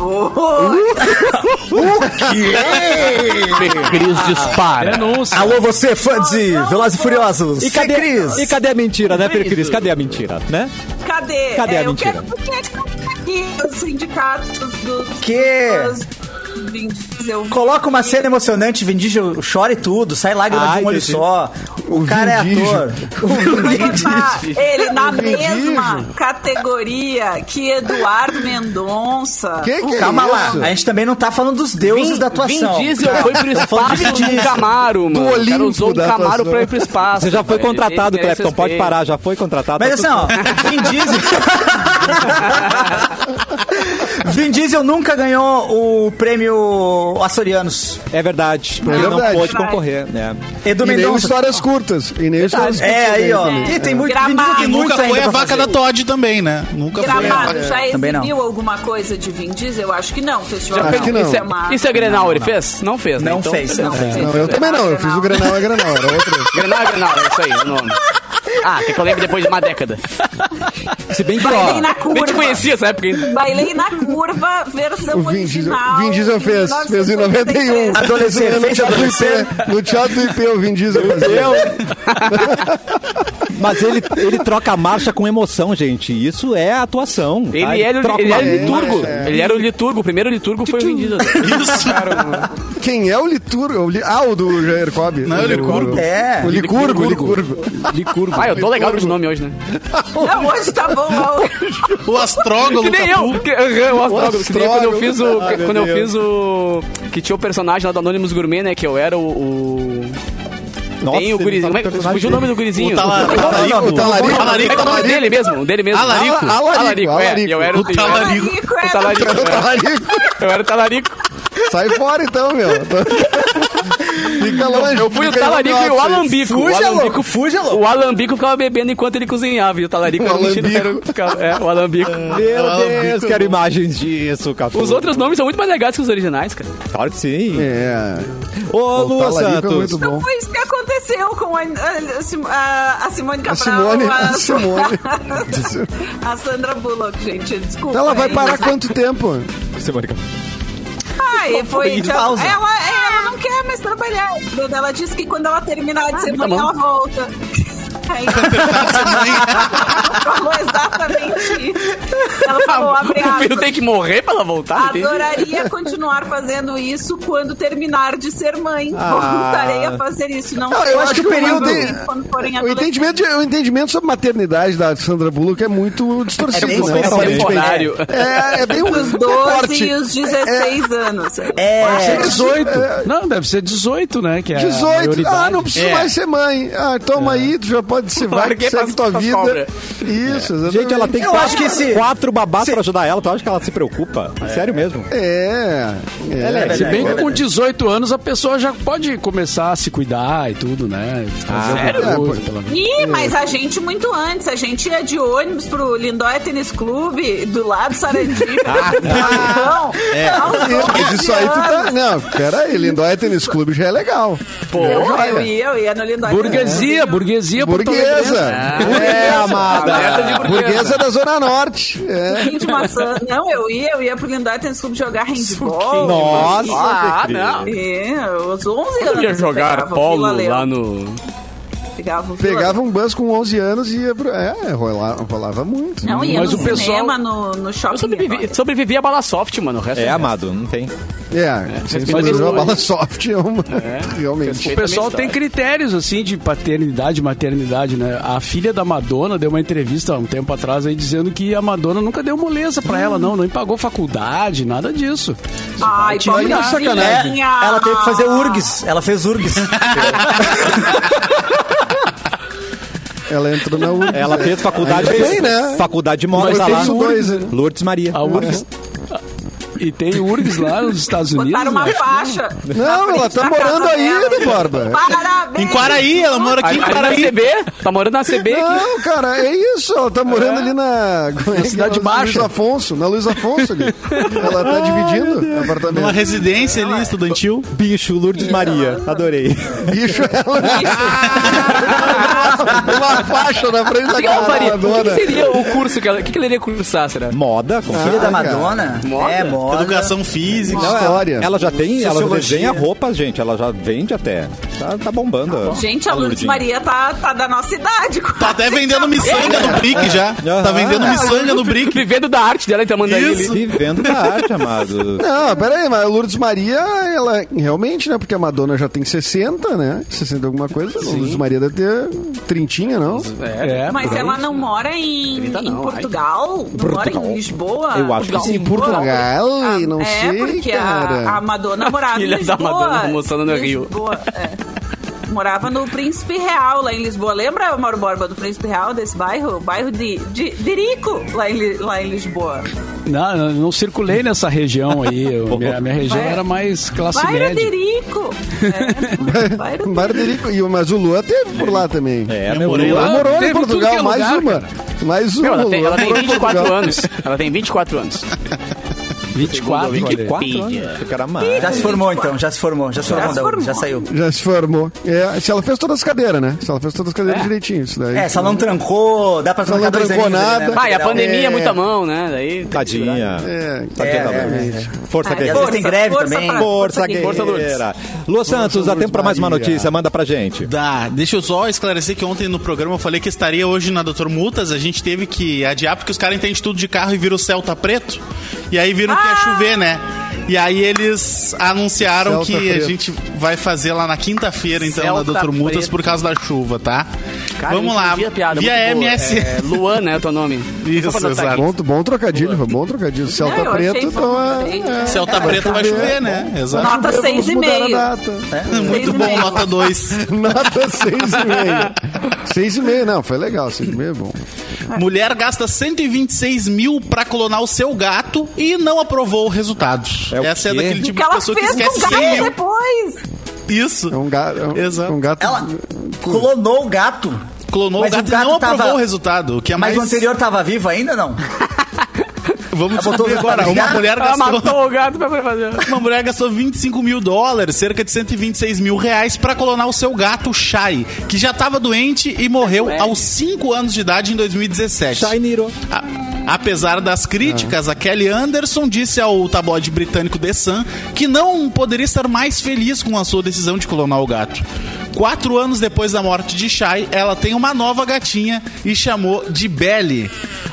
O quê? Cris dispara. Denúncia. Alô, você, fã de Velozes e Furiosos. E cadê Cris? E cadê a mentira, né, Fer Cris? Cadê a mentira, né? Cadê? Cadê é, a mentira? Eu quero porque os sindicatos dos... Que? Dos Vin Diesel. Coloca uma cena emocionante, Vin Diesel chora e tudo, sai lágrima Ai, de um olho Deus só. O, o cara é Dígio. ator. O Vin ele na o mesma Dígio. categoria que Eduardo Mendonça. Que que Calma é lá, a gente também não tá falando dos deuses Vin, da atuação. Vin Diesel foi pro espaço de um Camaro, mano. Do Olimpo, usou um Camaro pra ir pro espaço. Você já foi contratado, Clepton, pode parar, já foi contratado. Mas tá assim, ó, Vin Diesel... Vin Diesel nunca ganhou o prêmio Açorianos. É verdade, porque é não pôde concorrer. Né? Edu Mendonça... Histórias curtas. E nem histórias curtas. É, aí, ó. E tem muito, Gramado, nunca foi a vaca da Todd também, né? Nunca Gramado, foi. Gramado, já exibiu alguma coisa de Vin Diesel? Eu acho que não. Festival acho que não. Isso é, isso é Grenal, não, ele não. fez? Não fez, né? Não, então, fez, não, não fez. fez. Não, eu também não. Eu fiz o Grenal, é Grenal. Grenal, é Grenal. É isso aí, o nome. Ah, que eu lembro depois de uma década. Se bem que Bailei na curva. Eu te conhecia essa época ainda. Bailei na curva, versão o original. Vin Diesel fez, fez em noventa e um. Adolescente, fez adolescente. No Teatro do I P, o Vin Diesel fez. Eu? Mas ele, ele troca a marcha com emoção, gente. Isso é atuação. Ele, tá? ele, ele, ele, ele era o Licurgo. É. Ele era o Licurgo. O primeiro Licurgo foi o Vin Diesel. Isso. Quem é o Licurgo? Ah, o do Jair Cobb. Não, o Licurgo. É. O Licurgo. Licurgo. Licurgo. Ah, eu tô legal com os nomes hoje, né? Não, hoje tá bom. O Astrógolo. Que nem eu. Que, uhum, o Astrógolo. Que nem quando eu fiz o... Ah, quando eu fiz o... Que tinha o personagem lá do Anonymous Gourmet, né? Que eu era o... o... Nossa, tem o gurizinho. Fugiu o nome do gurizinho. O talarico. O talarico. O dele mesmo. O dele mesmo. Alarico. Alarico, é. Eu era o talarico. O talarico. Eu era o talarico. Sai fora então, meu. Fica longe. Eu fui o talarico e o alambico. Fuja, louco. Fuja, louco. O alambico ficava bebendo enquanto ele cozinhava. E o talarico era o mexerico. É, o alambico. Meu Deus, quero imagens disso, capô. Os outros nomes são muito mais legais que os originais, cara. Claro que sim. É. Ô, Lua Santos. Então foi isso que aconteceu. aconteceu com a, a, a Simone Cabral, a, Simone, a, a, Simone. a Sandra Bullock, gente, desculpa. Ela vai parar mas... quanto tempo? Simone Cabral. Ai, foi... Já, ela, ela não quer mais trabalhar. Ela disse que quando ela terminar de ah, ser mãe, tá ela volta. Aí, ela falou exatamente isso. Ela falou, abre aspas. O filho tem que morrer pra ela voltar? Adoraria entende? continuar fazendo isso quando terminar de ser mãe. Ah. Voltarei a fazer isso. Não, não eu acho que o período... De... Quando forem o, entendimento, o entendimento sobre maternidade da Sandra Bullock é muito distorcido. É bem né? temporário. É, é bem um Os doze e os dezesseis é, anos. É. Deve ser dezoito. É. Não, deve ser dezoito, né? Que é dezoito. Ah, não preciso é. mais ser mãe. Ah, toma é. aí, tu já pode foda-se, vai que segue tua vida. Cobra. Isso, exatamente. Gente, ela tem eu quatro, acho que esse... quatro babás se... pra ajudar ela. Tu acha que ela se preocupa? É. Sério mesmo. É. é. é. Se bem que com dezoito anos a pessoa já pode começar a se cuidar e tudo, né? Ah, sério? Coisa, é. Ih, mas a gente muito antes. A gente ia de ônibus pro Lindóia Tênis Clube, do lado Sarandipa. Ah, não. É. Não, isso aí tu tá... Não, peraí, Lindóia Tênis Clube já é legal. Pô, eu ia, eu ia no Lindóia. Burguesia, burguesia. Burguesa. É, amada. Burguesa da Zona Norte. É. Maçã. Não, eu ia, eu ia pro Lindóia Tênis Clube jogar handball. Nossa. Ah, não. É, os onze anos. Eu ia jogar polo lá no... Pegava, Pegava um bus com onze anos e ia pro... É, rolava, rolava muito. Não, ia mas no o cinema, pessoal... no, no shopping. Eu sobrevivi, sobrevivia a bala soft, mano. O resto é, é amado, não tem. Yeah, é, sem sobreviver a bala soft é uma... É, realmente. O pessoal tem critérios, assim, de paternidade, maternidade, né? A filha da Madonna deu uma entrevista há um tempo atrás aí dizendo que a Madonna nunca deu moleza pra hum. ela, não. Não pagou faculdade, nada disso. Ai, que sacanagem. Ela teve que fazer U R G S. Ela fez U R G S. Ela entrou na U R S S. Ela fez faculdade, fez, bem, né? Faculdade de moda lá. Dois, né? Lourdes Maria. A U R S S. Ah, e tem U R G S lá nos Estados Unidos. Botaram uma né? faixa. Não, ela tá morando aí, Borba. Parabéns. Em Quaraí, ela mora aqui a, em Quaraí. Na C B? Tá morando na C B aqui? Não, cara, é isso. Ela tá morando é. ali na... na é Cidade é? Baixa. Luiz Afonso, na Luiz Afonso ali. Ela tá dividindo o apartamento. Uma residência ali, estudantil. Bicho, Lourdes Maria. Adorei. Bicho, ela... Uma faixa na frente da cara da Madonna. O que seria o curso que ela... O que ela iria cursar, será? Moda? Com filha ah, da Madonna? Moda? É, moda. Educação física, não, história. Ela, ela já tem, ela já desenha roupas, gente. Ela já vende até. Tá, tá bombando. Tá gente, a Lourdes Maria tá, tá da nossa idade. Quase. Tá até vendendo miçanga no Brick já. Uhum. Tá vendendo miçanga no Brick. Vivendo da arte dela, então mandando ele. Vivendo da arte, amado. Não, peraí, mas a Lourdes Maria, ela realmente, né? Porque a Madonna já tem sessenta, né? sessenta alguma coisa. Sim. A Lourdes Maria deve ter trintinha, não? É, é, mas ela não mora em, trinta, não, em Portugal? Ai. Não Portugal. Mora em Lisboa? Eu acho Portugal. Que sim, em Portugal. Ah, não é, sei, porque cara. A, a Madonna morava a filha em Lisboa. Da Madonna mostrando no Lisboa, Rio. É. Morava no Príncipe Real, lá em Lisboa. Lembra, Mauro Borba, do Príncipe Real, desse bairro? O bairro de, de, de Rico, lá em, lá em Lisboa. Não, não, não circulei nessa região aí. Eu, minha, a minha região Vai, era mais classe bairro média. Bairro de Rico. É, bairro, de... bairro de Rico. E, mas o Luan teve por lá também. É, meu Luan lá, morou em Portugal, lugar, mais uma. Cara. Mais uma. Meu, ela, tem, ela tem vinte e quatro anos. Ela tem vinte e quatro anos. vinte e quatro, vinte e quatro Já se formou então, já se formou, já se formou, já, se formou. Já saiu. Já se formou. É, se ela fez todas as cadeiras, né? Se ela fez todas as cadeiras é. direitinho, isso daí. É, se ela não trancou, dá pra se ela não trancou nada. Né? Ah, e a pandemia é muita mão, né? Daí, tadinha. É, tadinha. É, é. Força, ah, guerreira. Força, tem greve força, também. Força, força guerreira. Lô Santos, dá tempo pra mais uma notícia, manda pra gente. Dá, deixa eu só esclarecer que ontem no programa eu falei que estaria hoje na doutor Multas, a gente teve que adiar porque os caras entendem tudo de carro e viram o Celta preto, e aí viram que ia chover, né? E aí eles anunciaram Celta que preto. A gente vai fazer lá na quinta-feira, então, Celta na doutor Multas, por causa da chuva, tá? Cara, vamos lá. Piada, via M S. É, Luan, né, teu nome? Isso, exato. Bom, bom trocadilho, Luan. Bom trocadilho. Celta não, preto, então é... é Celta é, preto vai, vai chover, né? Exato. Nota seis vírgula cinco. Muito bom, nota dois. Nota seis vírgula cinco. seis vírgula cinco, não, foi legal. seis vírgula cinco é bom. Mulher gasta cento e vinte e seis mil pra clonar o seu gato e não aprovou o resultado. É Essa o é daquele tipo de pessoa que esquece cem mil. Ela depois. Isso. É um gato. É um, exato. Um gato. Ela clonou o gato. Clonou mas o gato, o gato e não tava... aprovou o resultado. O que é mais... Mas o anterior tava vivo ainda, não? Vamos descobrir agora. Uma mulher gastou... gato pra fazer. Uma mulher gastou vinte e cinco mil dólares, cerca de cento e vinte e seis mil reais, pra clonar o seu gato, Shai, que já tava doente e morreu é aos cinco anos de idade em dois mil e dezessete. Shai Niro. A, apesar das críticas, ah. a Kelly Anderson disse ao tabloide britânico The Sun que não poderia estar mais feliz com a sua decisão de clonar o gato. Quatro anos depois da morte de Shai, ela tem uma nova gatinha e chamou de Belle.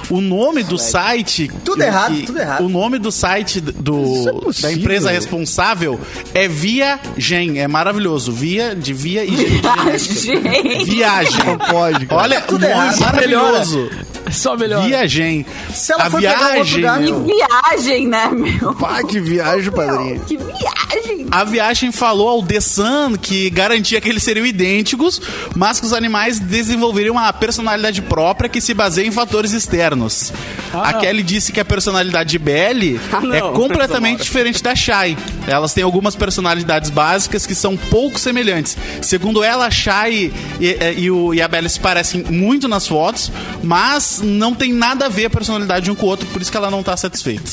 O nome do site... Tudo errado, que, tudo errado. O nome do site do, é da empresa responsável é ViaGen. É maravilhoso. Via, de via e... ViaGen. ViaGen. Não pode, cara. Olha, tudo errado. Maravilhoso. Só melhor. ViaGen. Se ela a for viagem, pegar outro lugar, que viagem, né, meu? Pá, que viagem, padrinho. Que viagem. a viagem falou ao The Sun que garantia que eles seriam idênticos, mas que os animais desenvolveriam uma personalidade própria que se baseia em fatores externos. Ah, a Kelly disse que a personalidade de Belle ah, não, é completamente diferente da Shai. Elas têm algumas personalidades básicas que são pouco semelhantes. Segundo ela, a Shai e, e, e a Belle se parecem muito nas fotos, mas não tem nada a ver a personalidade de um com o outro, por isso que ela não está satisfeita.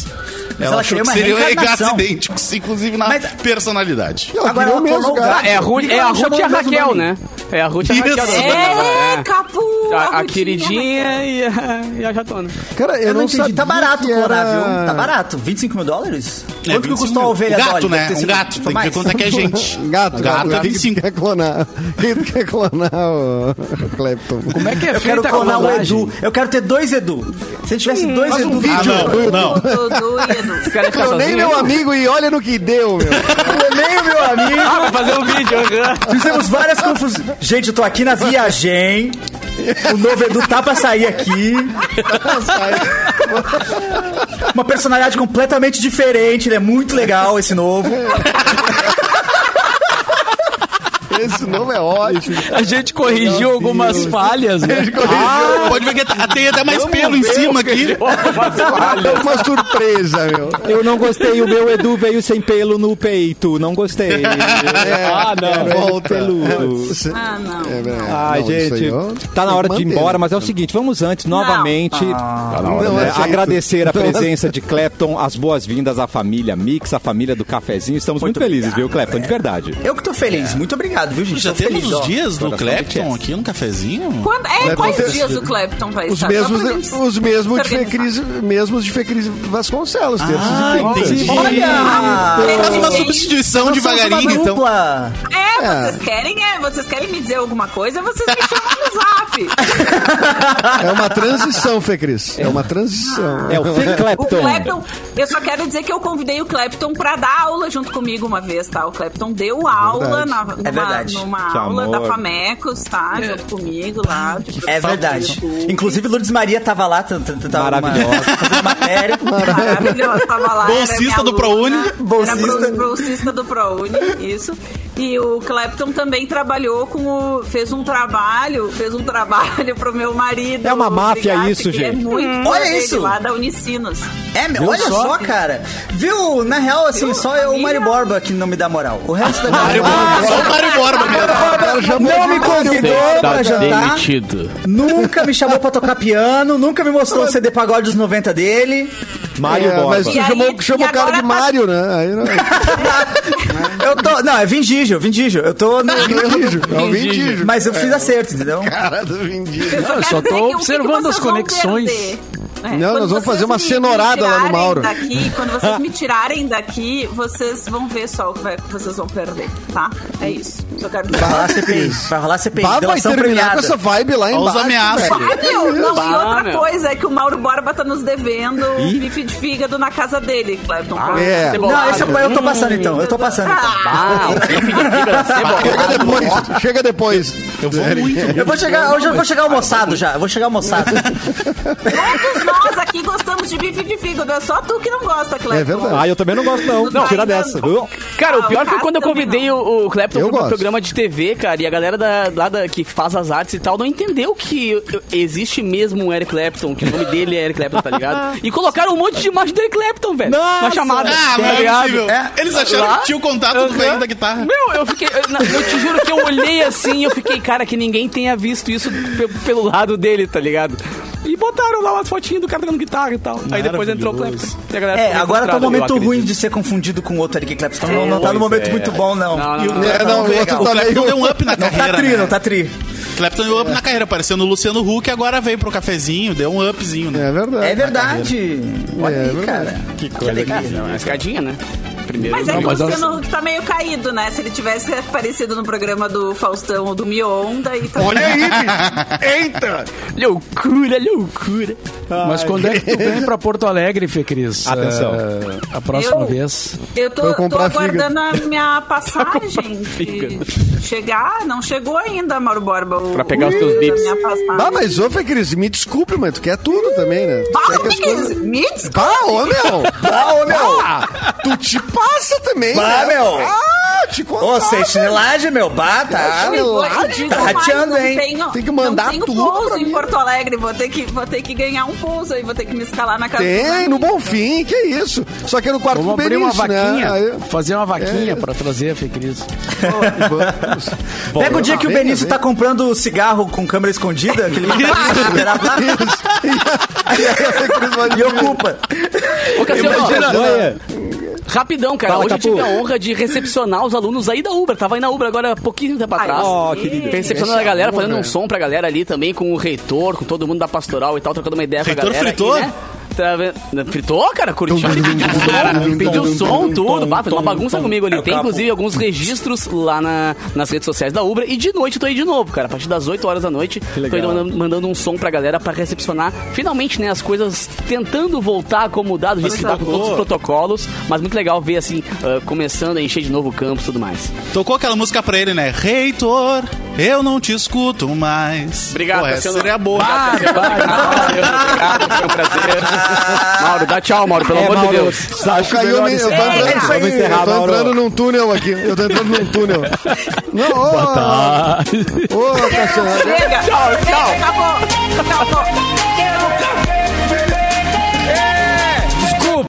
Ela, ela achou que seriam regatos idênticos, inclusive na mas, personalidade. Ela agora ela mesmo, cara. Ah, é a Ruth é a e a Raquel, nome. Né? É a Ruth e a Raquel. É, é. Capu! A, a queridinha a e, a, e a jatona. Cara, eu, eu não, não entendi. Tá barato era... clonar, viu? Tá barato. vinte e cinco mil dólares? É, quanto que custou a ovelha? Gato, dólar? Né? Um gato. Tem que ver quanto é que é gente. Gato, gato. Quem tu quer clonar? Quem tu quer clonar, Clepton? Como é que é? Eu quero clonar o Edu. Eu quero ter dois Edu. Se tivesse dois Edu... Não, não. Clonei meu amigo e olha no que deu, meu. Clonei meu amigo. Ah, vai fazer um vídeo. Fizemos várias confusões. Gente, eu tô aqui na ViaGen. O novo Edu tá pra sair aqui. Tá pra sair. Uma personalidade completamente diferente. Ele é muito legal, esse novo. Esse nome é ótimo. A gente corrigiu algumas falhas, né? A gente corrigiu. Ah, pode ver que tem até mais pelo em cima aqui. É uma surpresa, meu. Eu não gostei. O meu Edu veio sem pelo no peito. Não gostei. É, ah, não. Volta. Peludo. Ah, não. Ai, não, gente. Tá na hora de ir embora, mas é o seguinte. Vamos antes, novamente, ah, tá hora, né? agradecer a presença de Clepton, as boas-vindas à família Mix, à família do Cafezinho. Estamos muito, muito felizes, viu, Clepton? De verdade. Eu que tô feliz. É. Muito obrigado. Viu, gente? Já temos feliz, os ó. dias do Clepton aqui no Cafezinho? Quando, é, Clepton quais dias do Clepton vai estar? Os mesmos, de, os mesmos, de, Fê Cris, mesmos de Fê Cris Vasconcelos. Ah, entendi. Olha! Ah, faz uma substituição devagarinho, então. É, é, vocês querem, é, vocês querem me dizer alguma coisa, vocês me chamam no zap. É uma transição, Fê Cris. É, é uma transição. É o Fê Clepton. O Clepton. Eu só quero dizer que eu convidei o Clepton pra dar aula junto comigo uma vez, tá? O Clepton deu aula é na... na é verdade. Numa que aula amor. da Famecos, tá? É. Junto comigo lá. Tipo, é verdade. Inclusive, Lourdes Maria tava lá. T- t- tava maravilhosa. Fazendo matéria. Maravilhosa. Tava lá. Bolsista do ProUni. Bolsista. Bolsista do ProUni, isso. E o Clepton também trabalhou com o... Fez um trabalho, fez um trabalho pro meu marido. É uma máfia Brigatti, isso, gente. É muito hum, olha isso. Lá da Unicinos. É, meu, olha só, só cara. Viu? Na real, assim, Viu? só é o Mário Borba que não me dá moral. O resto da minha... Ah, só o Mário Borba mesmo. Não me convidou pra jantar. Demitido. Nunca me chamou pra tocar piano, nunca me mostrou o C D Pagode dos noventa dele. Mário é, Borba. Mas tu chamou, chamou o cara de tá... Mário, né? Aí não... Eu tô... Não, é Vin Diesel, Vin Diesel. Eu tô no... É o Vin Diesel. Mas eu fiz acerto, entendeu? Cara do Vin Diesel. Eu só tô observando as conexões. É. Não, quando nós vamos fazer uma cenorada lá no Mauro. Daqui, quando vocês me tirarem daqui, vocês vão ver só o que vai, vocês vão perder, tá? É isso. Só quero dizer. Vai rolar C P I. Vai rolar C P I. Vai, vai terminar premiada. Com essa vibe lá embaixo. Os ameaças. Não, não, e outra coisa é que o Mauro Borba tá nos devendo o bife de fígado na casa dele, Clepton. Ah, é. Não, esse eu tô passando então. Eu tô passando então. Ah, ah, chega depois. Chega depois. Eu vou muito. Eu vou chegar, hoje eu vou chegar almoçado já. Eu vou chegar almoçado. Todos nós aqui gostamos de bife de fígado. É só tu que não gosta, Clepton. É verdade. Ah, eu também não gosto, não. não Tira dessa. Não. Cara, ah, o pior o foi quando eu convidei o, o Clepton para um programa de T V, cara. E a galera da, lá da, que faz as artes e tal não entendeu que existe mesmo o Eric Clepton, que o nome dele é Eric Clepton, tá ligado? E colocaram um monte de imagem do Eric Clepton, velho. Na chamada. Ah, maravilhoso. É, eles acharam lá? que tinha o contato uhum. do velho da guitarra. Meu, eu fiquei... Eu, eu te juro que eu olhei assim e eu fiquei, cara, que ninguém tenha visto isso p- pelo lado dele, tá ligado? E botaram lá umas fotinhas do cara tocando guitarra e tal. Aí depois entrou o Clepton. É, agora tá um momento ruim de ser confundido com outro Eric Clepton. É, não, não tá no momento é, muito é. bom, não. Não, não, não, não, é, não, não, não o outro tá meio... deu um up na carreira. Não tá tri, né? não tá tri. Clepton deu um up é. na carreira, apareceu no Luciano Huck, agora veio pro Cafezinho, deu um upzinho, né? É verdade. É verdade. Olha é, aí, cara. Que coisa. É uma escadinha, né? Primeiro, mas é não, que o Luciano Huck tá meio caído, né? Se ele tivesse aparecido no programa do Faustão ou do Mion, daí tá... Olha aí, eita! Loucura, loucura. Ai, mas quando é que tu vem pra Porto Alegre, Fê Cris? Atenção. Uh, a próxima eu, vez. Eu tô, tô aguardando a, a minha passagem de chegar. Não chegou ainda, Mauro Borba. O, pra pegar o, os teus bips. Ah, mas ô, Fê Cris, me desculpe, mas tu quer tudo também, né? Bah, Fê Cris, me desculpe. Bah, ô, meu. Bah, ô, meu. Tu te passa também, bah, né? Meu. Ah, te contar. Ô, sem chinelagem, meu. Bah, tá. Chinelagem? Tá rateando, hein? Tenho, tem que mandar tudo pra mim. Não tenho pouso em Porto Alegre. Vou ter, que, vou ter que ganhar um pouso aí. Vou ter que me escalar na casa. Tem, no Bonfim. Que isso? Só que é no quarto do Benício, uma vaquinha, né? Fazer uma vaquinha é. pra trazer a Fecris. Pega o dia que o Benício tá comprando cigarro com câmera escondida. Aquele e ocupa. Ô, Cassiano, imagina, rapidão, cara. Fala, hoje Capu. Eu tive a honra de recepcionar os alunos aí da Ubra. Tava aí na Ubra agora há pouquinho tempo atrás. Ó, oh, querido. Recepcionando a galera, fazendo um som pra galera ali também, com o reitor, com todo mundo da pastoral e tal, trocando uma ideia com a galera. Reitor fritou? Aqui, né? Fritou, cara, curtiu, pediu o som, tudo, bah, fez uma bagunça comigo ali. Tem, inclusive, alguns registros lá na, nas redes sociais da Ubra. E de noite eu tô aí de novo, cara. A partir das oito horas da noite, tô aí mandando, mandando um som pra galera pra recepcionar, finalmente, né, as coisas tentando voltar a acomodar do jeito que tá, com todos os protocolos. Mas muito legal ver, assim, uh, começando a encher de novo o campo e tudo mais. Tocou aquela música pra ele, né? Reitor, eu não te escuto mais. Obrigado, Pô, essa seria boa. Obrigado, foi um prazer. Mauro, dá tchau, Mauro, pelo é, amor Mauro, de Deus. Sacho, caiu me, eu, tô entrando, é, encerrar, eu tô entrando num túnel aqui. Eu tô entrando num túnel. Não, ô! Ô, Cassiano! Tchau, tchau! Acabou! Acabou!